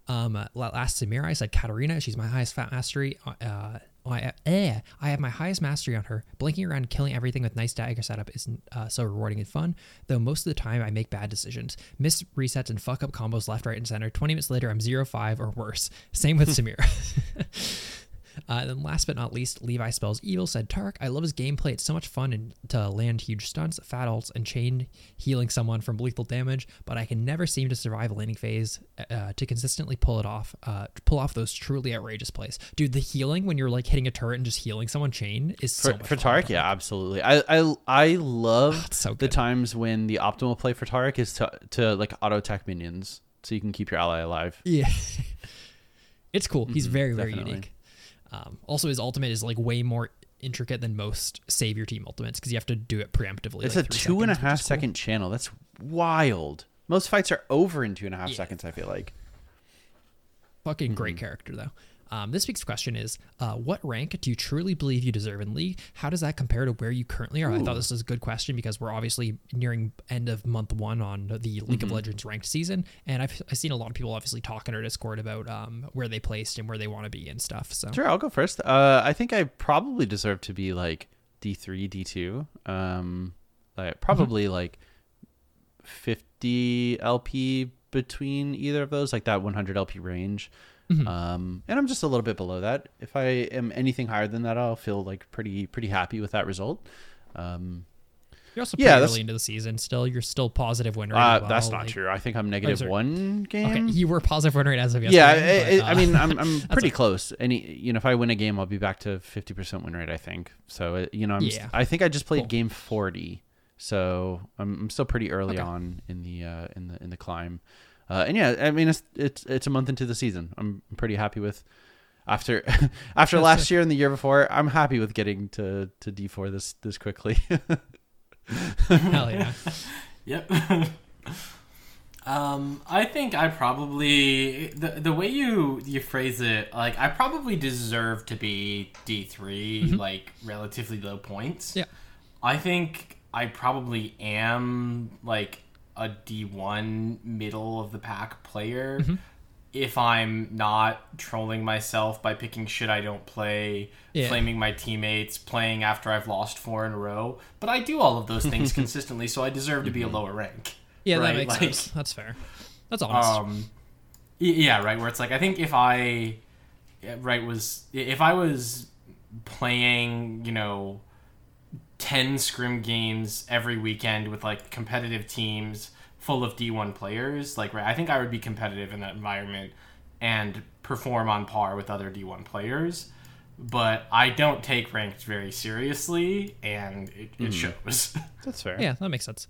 Um, uh, last Samira, I said Katarina. She's my highest fat mastery. Uh, I, eh, I have my highest mastery on her. Blinking around, killing everything with nice dagger setup is uh, so rewarding and fun, though most of the time I make bad decisions, miss resets and fuck up combos left, right, and center. twenty minutes later, I'm zero five or worse. Same with Samira. Uh, and then last but not least, Levi Spells Evil said, Tark, I love his gameplay. It's so much fun and to land huge stunts, fat ults, and chain healing someone from lethal damage, but I can never seem to survive landing phase uh, to consistently pull it off, uh, pull off those truly outrageous plays. Dude, the healing when you're like hitting a turret and just healing someone chain is so for, much for fun. For Tark, yeah, absolutely. I I, I love oh, so the times when the optimal play for Tark is to, to like auto attack minions so you can keep your ally alive. Yeah. It's cool. He's mm-hmm, very, very definitely. unique. Um, also, his ultimate is like way more intricate than most save your team ultimates because you have to do it preemptively. It's like a two and a half second channel. That's wild. Most fights are over in two and a half yeah. seconds, I feel like. Fucking mm-hmm. great character, though. Um, this week's question is, uh, what rank do you truly believe you deserve in League? How does that compare to where you currently are? Ooh. I thought this was a good question because we're obviously nearing end of month one on the League mm-hmm. of Legends ranked season. And I've, I've seen a lot of people obviously talk in our Discord about um, where they placed and where they want to be and stuff. So sure, I'll go first. Uh, I think I probably deserve to be like D three, D two. Um, like Probably mm-hmm. like fifty L P between either of those, like that one hundred L P range. Mm-hmm. Um, and I'm just a little bit below that. If I am anything higher than that, I'll feel like pretty, pretty happy with that result. Um, You're also pretty yeah, early into the season still. You're still positive win rate. Uh, well. That's not like, true. I think I'm negative oh, one game. Okay, you were positive win rate as of yesterday. Yeah, but, uh, I mean, I'm I'm pretty close. Any, you know, if I win a game, I'll be back to fifty percent win rate, I think. So, you know, I'm yeah. I think I just played cool. game forty. So I'm, I'm still pretty early okay. on in the uh, in the in the climb. Uh, and yeah, I mean, it's, it's, it's a month into the season. I'm pretty happy with after, after last year and the year before, I'm happy with getting to, to D four this, this quickly. Hell yeah. Yep. um, I think I probably, the, the way you, you phrase it, like I probably deserve to be D three, mm-hmm. like relatively low points. Yeah. I think I probably am like a D one middle of the pack player mm-hmm. if I'm not trolling myself by picking shit I don't play, yeah. flaming my teammates, playing after I've lost four in a row. But I do all of those things consistently, so I deserve mm-hmm. to be a lower rank. Yeah, right? That makes like, sense. That's fair. That's honest. Um, yeah, right, where it's like, I think if I, right, was, if I was playing, you know, ten scrim games every weekend with like competitive teams full of D one players, like right, I think I would be competitive in that environment and perform on par with other D one players, but I don't take ranked very seriously and it, it mm. shows. That's fair. Yeah, that makes sense.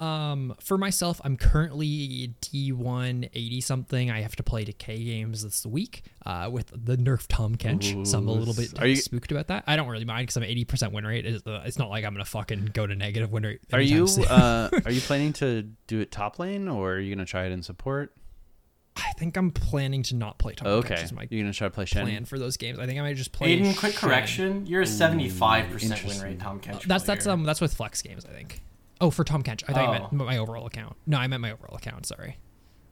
Um, for myself, I'm currently D one eighty something. I have to play Decay games this week uh, with the nerfed Tom Kench, Ooh, so I'm a little bit you, spooked about that. I don't really mind because I'm eighty percent win rate. It's, uh, it's not like I'm gonna fucking go to negative win rate. Are you uh, are you planning to do it top lane or are you gonna try it in support? I think I'm planning to not play Tom oh, okay. Kench. Is my You're gonna try to play Shen? Plan for those games. I think I might just play. Aiden, quick Shen. correction. You're a seventy-five percent win rate Tom Kench. Uh, that's player. that's um that's with flex games, I think. Oh, for Tom Kench. I thought oh. you meant my overall account. No, I meant my overall account. Sorry.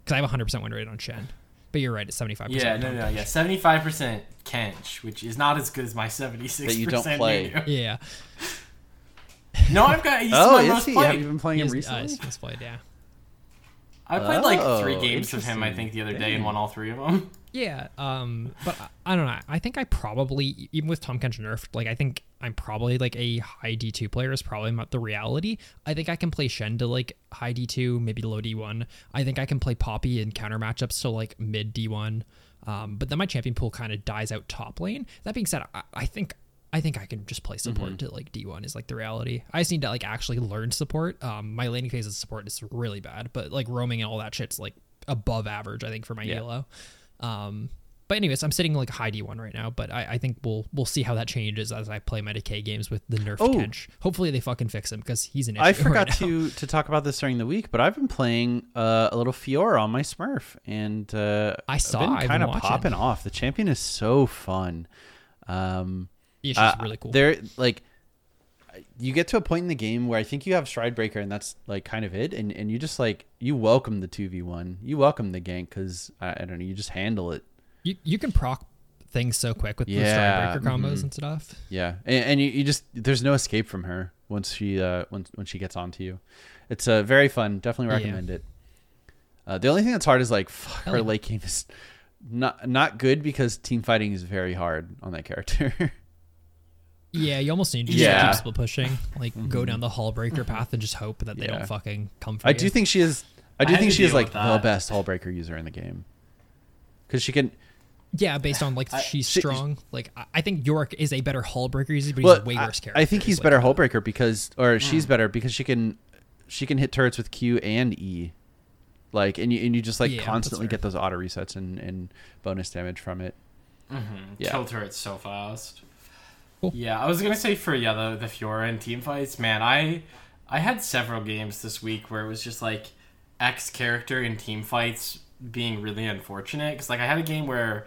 Because I have one hundred percent win rate on Shen. But you're right. It's seventy-five percent. Yeah, no, no, Kench. yeah. seventy-five percent Kench, which is not as good as my seventy-six percent that you don't play. Menu. Yeah. No, I've got... He's oh, my is most he? Played. Have you been playing he him is, recently? Uh, he's most played, yeah. I played oh, like three games of him, I think, the other Dang. day and won all three of them. Yeah, um, but I, I don't know. I think I probably, even with Tom Kench nerfed, like I think I'm probably like a high D two player is probably not the reality. I think I can play Shen to like high D two, maybe low D one. I think I can play Poppy in counter matchups to like mid D one. Um, but then my champion pool kind of dies out top lane. That being said, I, I think... I think I can just play support mm-hmm. to like D one is like the reality. I just need to like actually learn support. Um, my laning phase of support is really bad, but like roaming and all that shit's like above average, I think, for my yeah. E L O. Um, but anyways, I'm sitting like high D one right now, but I, I think we'll we'll see how that changes as I play my Decay games with the nerfed oh. Kench. Hopefully they fucking fix him because he's an issue. I forgot right to to talk about this during the week, but I've been playing uh, a little Fiora on my Smurf, and uh, I saw I've been kind of popping off. The champion is so fun. Um. Yeah, she's uh, really cool. They're like, you get to a point in the game where I think you have Stridebreaker and that's like kind of it. And, and you just like, you welcome the two v one. You welcome the gank because I, I don't know, you just handle it. You you can proc things so quick with yeah, the Stridebreaker combos mm-hmm. and stuff. Yeah. And, and you, you just, there's no escape from her once she, uh, when, when she gets onto you. It's uh, very fun. Definitely recommend yeah. it. Uh, the only thing that's hard is like, fuck, her late game is not, not good because team fighting is very hard on that character. Yeah, you almost need to just yeah. keep split pushing, like mm-hmm. go down the Hallbreaker path and just hope that they yeah. don't fucking come for I you. I do think she is. I do I think she is like the best Hallbreaker user in the game, because she can. Yeah, based on like I, she's she, strong. She, like I think Yorick is a better Hallbreaker user, but well, he's a way worse character. I think he's like, better Hallbreaker because, or mm. she's better because she can, she can hit turrets with Q and E, like and you and you just like yeah, constantly get those auto resets and, and bonus damage from it. Mm-hmm. Yeah. Kill turrets so fast. Cool. Yeah, I was gonna say for yeah the, the Fiora and team fights, man. I I had several games this week where it was just like X character in team fights being really unfortunate. Because like I had a game where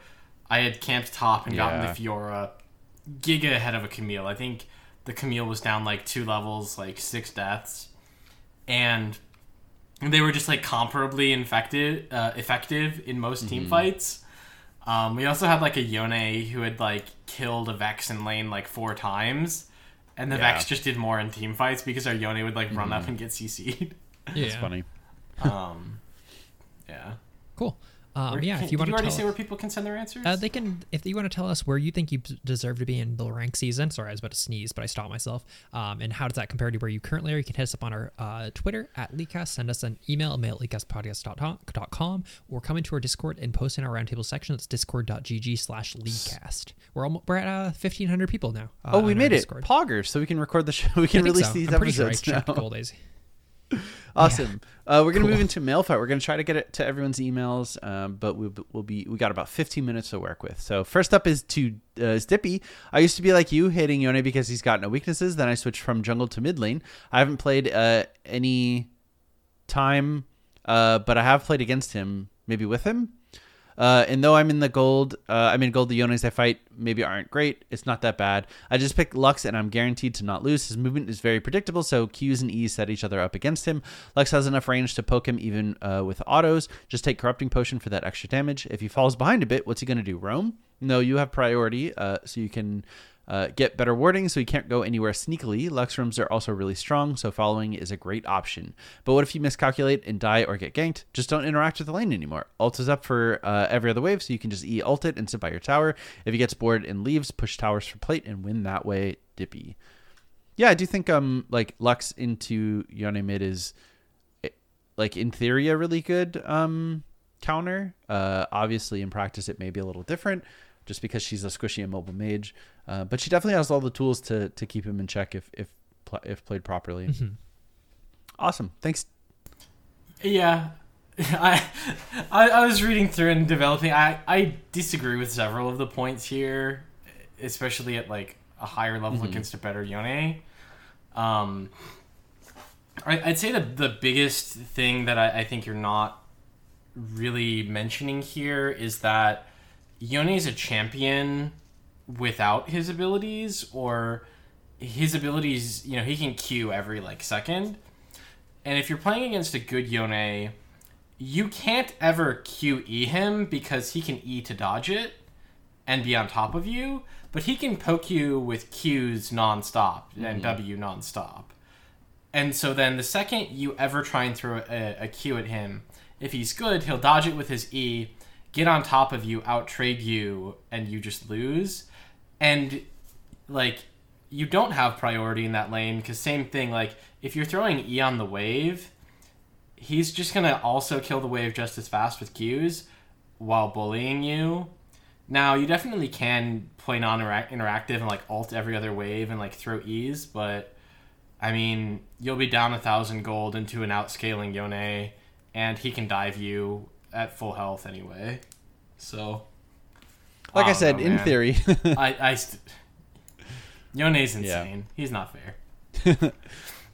I had camped top and yeah. gotten the Fiora giga ahead of a Camille. I think the Camille was down like two levels, like six deaths, and they were just like comparably infected, uh, effective in most team mm-hmm. fights. Um, we also had like a Yone who had like killed a Vex in lane like four times, and the yeah. Vex just did more in team fights because our Yone would like run mm-hmm. up and get C C'd. Yeah, that's funny. Um, yeah. Cool. Um, yeah, can, if you want to already tell say us, where people can send their answers? Uh, they can, if you want to tell us where you think you deserve to be in the rank season. Sorry, I was about to sneeze, but I stopped myself. Um, and how does that compare to where you currently are? You can hit us up on our uh, Twitter at LeagueCast. Send us an email, mail at league cast podcast dot com, or come into our Discord and post in our roundtable section. That's discord dot g g slash league cast. We're almost, we're at uh, fifteen hundred people now. Uh, oh, we made it. Discord. Poggers, so we can record the show. We can release so. these I'm episodes sure now. Gold days. Awesome. Yeah. Uh, we're going to cool. move into mail fight. We're going to try to get it to everyone's emails, um, but we will be we got about fifteen minutes to work with. So first up is to uh, is Dippy. I used to be like you, hating Yone because he's got no weaknesses. Then I switched from jungle to mid lane. I haven't played uh, any time, uh, but I have played against him, maybe with him. Uh, and though I'm in the gold, uh, I'm in gold, the Yones I fight maybe aren't great. It's not that bad. I just pick Lux and I'm guaranteed to not lose. His movement is very predictable, so Qs and Es set each other up against him. Lux has enough range to poke him even uh, with autos. Just take Corrupting Potion for that extra damage. If he falls behind a bit, what's he going to do? Roam? No, you have priority, uh, so you can uh, get better warding, so he can't go anywhere sneakily. Lux rooms are also really strong, so following is a great option. But what if you miscalculate and die or get ganked? Just don't interact with the lane anymore. Ult is up for uh, every other wave, so you can just E ult it and sit by your tower. If he gets bored and leaves, push towers for plate and win that way, Dippy. Yeah, I do think um like Lux into Yone mid is, like, in theory a really good um counter. Uh, obviously in practice it may be a little different, just because she's a squishy and mobile mage. Uh, but she definitely has all the tools to to keep him in check if if, pl- if played properly. Mm-hmm. Awesome. Thanks. Yeah. I, I I was reading through and developing. I, I disagree with several of the points here, especially at like a higher level mm-hmm. against a better Yone. Um, I, I'd say that the biggest thing that I, I think you're not really mentioning here is that Yone is a champion without his abilities, or his abilities, you know, he can Q every, like, second. And if you're playing against a good Yone, you can't ever Q E him because he can E to dodge it and be on top of you, but he can poke you with Qs nonstop mm-hmm. and W nonstop. And so then the second you ever try and throw a, a Q at him, if he's good, he'll dodge it with his E, get on top of you, outtrade you, and you just lose. And, like, you don't have priority in that lane, because same thing, like, if you're throwing E on the wave, he's just going to also kill the wave just as fast with Qs while bullying you. Now, you definitely can play non-interactive and, like, ult every other wave and, like, throw E's, but, I mean, you'll be down a thousand gold into an outscaling Yone, and he can dive you at full health anyway. So, like I, I said, know, in man. theory, I, I st- Yone's insane. Yeah. He's not fair.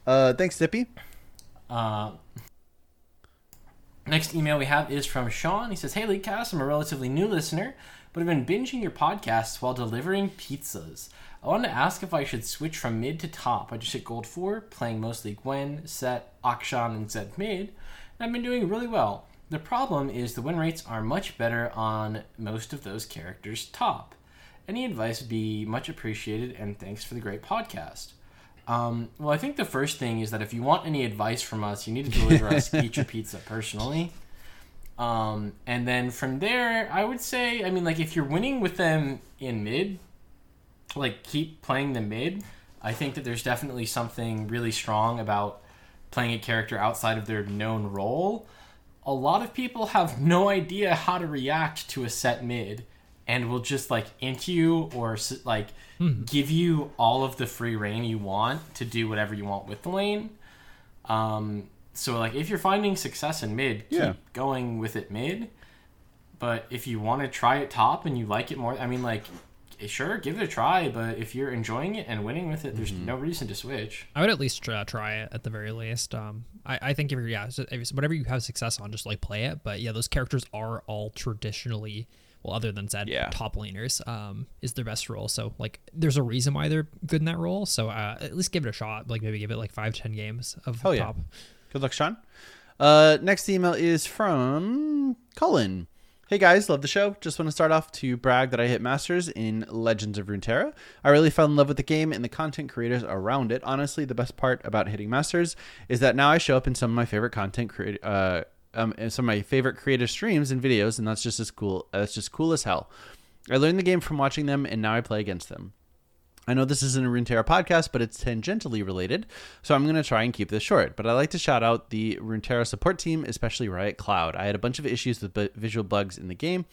uh, thanks, Zippy. Uh, next email we have is from Sean. He says, "Hey, LeagueCast, I'm a relatively new listener, but I've been binging your podcasts while delivering pizzas. I wanted to ask if I should switch from mid to top. I just hit gold four, playing mostly Gwen, Set, Akshan, and Zed mid, and I've been doing really well. The problem is the win rates are much better on most of those characters top. Any advice would be much appreciated, and thanks for the great podcast." Um, well, I think the first thing is that if you want any advice from us, you need to deliver us each a pizza personally. Um, and then from there, I would say, I mean, like, if you're winning with them in mid, like, keep playing the mid. I think that there's definitely something really strong about playing a character outside of their known role. A lot of people have no idea how to react to a Set mid and will just, like, int you or, like, mm. give you all of the free reign you want to do whatever you want with the lane. Um, so, like, if you're finding success in mid, keep yeah. going with it mid. But if you want to try it top and you like it more, I mean, like, sure, give it a try. But if you're enjoying it and winning with it, there's mm-hmm. no reason to switch. I would at least uh, try it at the very least. Um, I, I think if you're, yeah, whatever you have success on, just like play it. But yeah, those characters are all traditionally well, other than said yeah. top laners, um, is their best role. So like, there's a reason why they're good in that role. So uh, at least give it a shot. Like maybe give it like five, ten games of Hell top. Yeah. Good luck, Sean. Uh, next email is from Colin. Hey guys, love the show. Just want to start off to brag that I hit Masters in Legends of Runeterra. I really fell in love with the game and the content creators around it. Honestly, the best part about hitting Masters is that now I show up in some of my favorite content creator, uh, um, some of my favorite creative streams and videos, and that's just as cool. That's just cool as hell. I learned the game from watching them, and now I play against them. I know this isn't a Runeterra podcast, but it's tangentially related, so I'm going to try and keep this short. But I'd like to shout out the Runeterra support team, especially Riot Cloud. I had a bunch of issues with b- visual bugs in the game.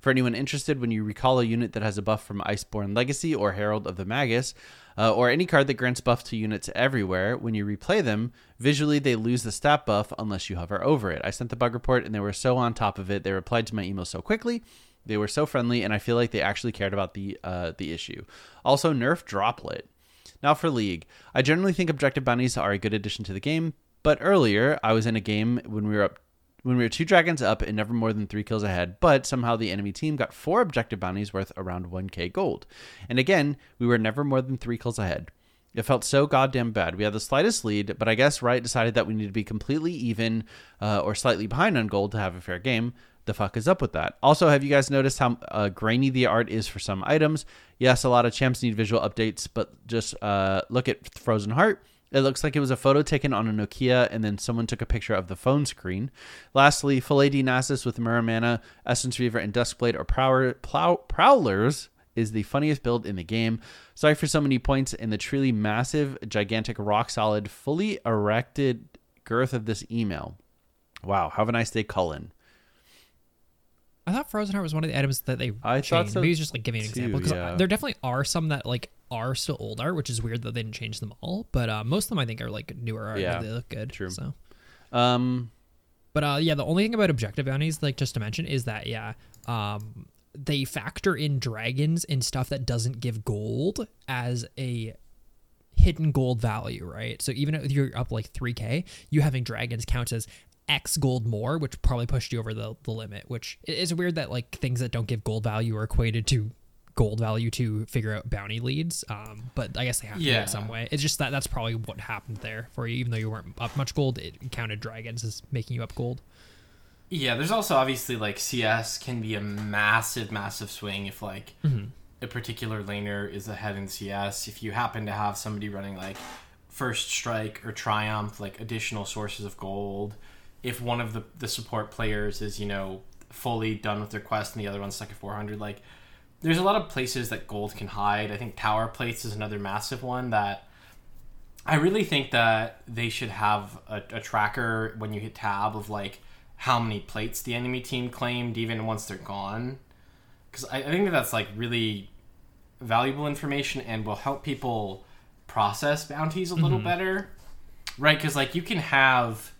For anyone interested, when you recall a unit that has a buff from Iceborne Legacy or Herald of the Magus, uh, or any card that grants buff to units everywhere, when you replay them, visually they lose the stat buff unless you hover over it. I sent the bug report, and they were so on top of it. They replied to my email so quickly. They were so friendly, and I feel like they actually cared about the uh, the issue. Also, nerf Droplet. Now for League. I generally think objective bounties are a good addition to the game, but earlier I was in a game when we were up, when we were two dragons up and never more than three kills ahead, but somehow the enemy team got four objective bounties worth around one k gold. And again, we were never more than three kills ahead. It felt so goddamn bad. We had the slightest lead, but I guess Riot decided that we need to be completely even uh, or slightly behind on gold to have a fair game. The fuck is up with that? Also, have you guys noticed how uh, grainy the art is for some items? Yes, a lot of champs need visual updates, but just uh, look at Frozen Heart. It looks like it was a photo taken on a Nokia, and then someone took a picture of the phone screen. Lastly, full A D Nasus with Mirror Mana, Essence Reaver, and Duskblade or Prower, Plow, Prowlers is the funniest build in the game. Sorry for so many points and the truly massive, gigantic, rock-solid, fully erected girth of this email. Wow, have a nice day, Cullen. I thought Frozen Heart was one of the items that they I changed. Thought so Maybe just like giving an too, example. Because yeah. there definitely are some that like are still old art, which is weird that they didn't change them all. But uh, most of them I think are like newer art. Yeah, and they look good. True. So. Um, but uh, yeah, the only thing about objective bounties, like just to mention, is that yeah, um, they factor in dragons and stuff that doesn't give gold as a hidden gold value, right? So even if you're up like three k, you having dragons counts as X gold more, which probably pushed you over the, the limit, which is weird that like things that don't give gold value are equated to gold value to figure out bounty leads. Um, but I guess they have to yeah. do it in some way. It's just that that's probably what happened there for you. Even though you weren't up much gold, it counted dragons as making you up gold. Yeah, there's also obviously like C S can be a massive, massive swing if like mm-hmm. a particular laner is ahead in C S. If you happen to have somebody running like First Strike or Triumph, like additional sources of gold. If one of the, the support players is, you know, fully done with their quest and the other one's stuck at four hundred, like, there's a lot of places that gold can hide. I think tower plates is another massive one that I really think that they should have a, a tracker when you hit tab of, like, how many plates the enemy team claimed even once they're gone. Because I, I think that that's, like, really valuable information and will help people process bounties a little mm-hmm. better. Right? Because, like, you can have...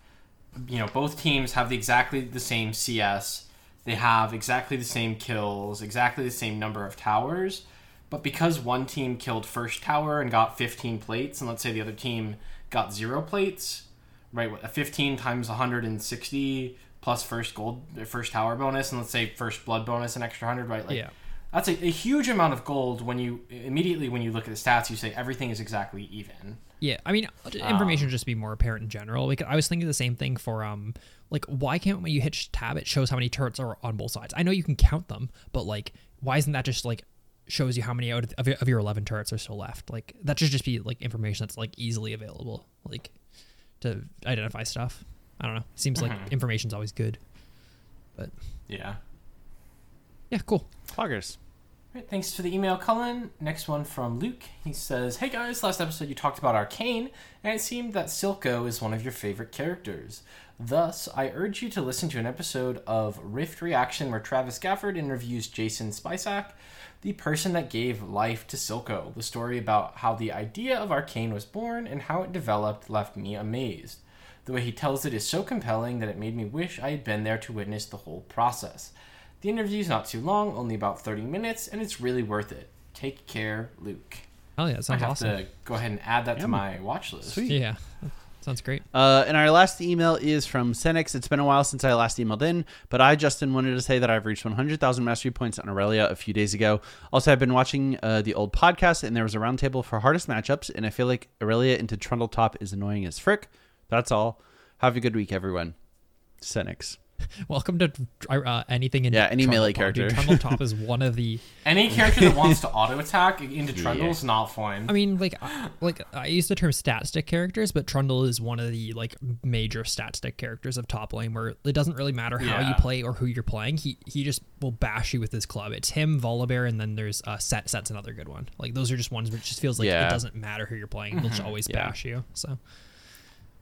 You know, both teams have the exactly the same C S. They have exactly the same kills, exactly the same number of towers. But because one team killed first tower and got fifteen plates, and let's say the other team got zero plates, right? What, fifteen times one hundred sixty plus first gold, first tower bonus, and let's say first blood bonus, an extra one hundred, right? Like, yeah. That's a, a huge amount of gold when you immediately when you look at the stats, you say everything is exactly even. Yeah, I mean, information um, just be more apparent in general. Like, I was thinking the same thing for, um, like, why can't when you hit tab, it shows how many turrets are on both sides? I know you can count them, but, like, why isn't that just, like, shows you how many out of, of your eleven turrets are still left? Like, that should just be, like, information that's, like, easily available, like, to identify stuff. I don't know. It seems mm-hmm. like information's always good. But. Yeah. Yeah, cool. Cloggers. Right, thanks for the email, Cullen. Next one from Luke. He says, hey guys, last episode you talked about Arcane, and it seemed that Silco is one of your favorite characters. Thus, I urge you to listen to an episode of Rift Reaction where Travis Gafford interviews Jason Spisak, the person that gave life to Silco. The story about how the idea of Arcane was born and how it developed left me amazed. The way he tells it is so compelling that it made me wish I had been there to witness the whole process. The interview's not too long, only about thirty minutes, and it's really worth it. Take care, Luke. Oh yeah, that sounds awesome. I have awesome. to go ahead and add that yeah. to my watch list. Sweet. Yeah, Sounds great. Uh, and our last email is from Senex. It's been a while since I last emailed in, but I, Justin, wanted to say that I've reached one hundred thousand mastery points on Aurelia a few days ago. Also, I've been watching uh, the old podcast, and there was a roundtable for hardest matchups, and I feel like Aurelia into Trundle Top is annoying as frick. That's all. Have a good week, everyone. Senex. Welcome to uh, anything in yeah any melee character. Dude, Trundle Top is one of the any character that wants to auto attack into Trundle's yeah. not fine. I mean, like, I, like I use the term stat stick characters, but Trundle is one of the like major stat stick characters of top lane, where it doesn't really matter how yeah. you play or who you're playing. He he just will bash you with his club. It's him, Volibear, and then there's uh, Set. Set's another good one. Like those are just ones which just feels like yeah. it doesn't matter who you're playing; they'll just always yeah. bash you. So.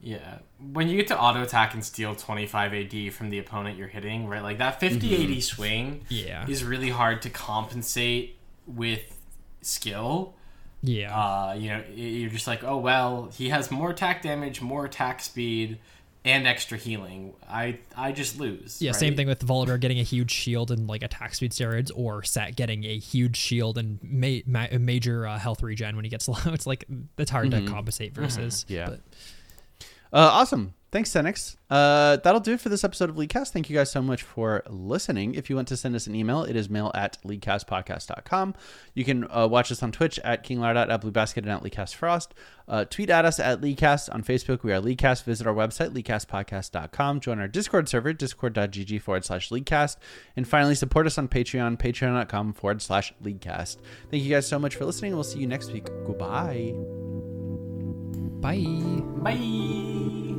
Yeah, when you get to auto attack and steal twenty-five A D from the opponent you're hitting, right? Like that fifty mm-hmm. A D swing yeah. is really hard to compensate with skill. Yeah. Uh, you know, you're just like, oh, well, he has more attack damage, more attack speed, and extra healing. I I just lose. Yeah, right? Same thing with Volibear getting a huge shield and like attack speed steroids, or Set getting a huge shield and ma- ma- major uh, health regen when he gets low. It's like, it's hard mm-hmm. to compensate versus. Mm-hmm. Yeah. But, Uh, awesome. Thanks, Senex. Uh, that'll do it for this episode of LeagueCast. Thank you guys so much for listening. If you want to send us an email, it is mail at leaguecastpodcast dot com. You can uh, watch us on Twitch at KingLardot, at BlueBasket, and at LeagueCastFrost. Uh, tweet at us at LeagueCast. On Facebook, we are LeagueCast. Visit our website, leaguecastpodcast dot com. Join our Discord server, discord.gg forward slash LeagueCast. And finally, support us on Patreon, patreon.com forward slash LeagueCast. Thank you guys so much for listening. We'll see you next week. Goodbye. Bye. Bye.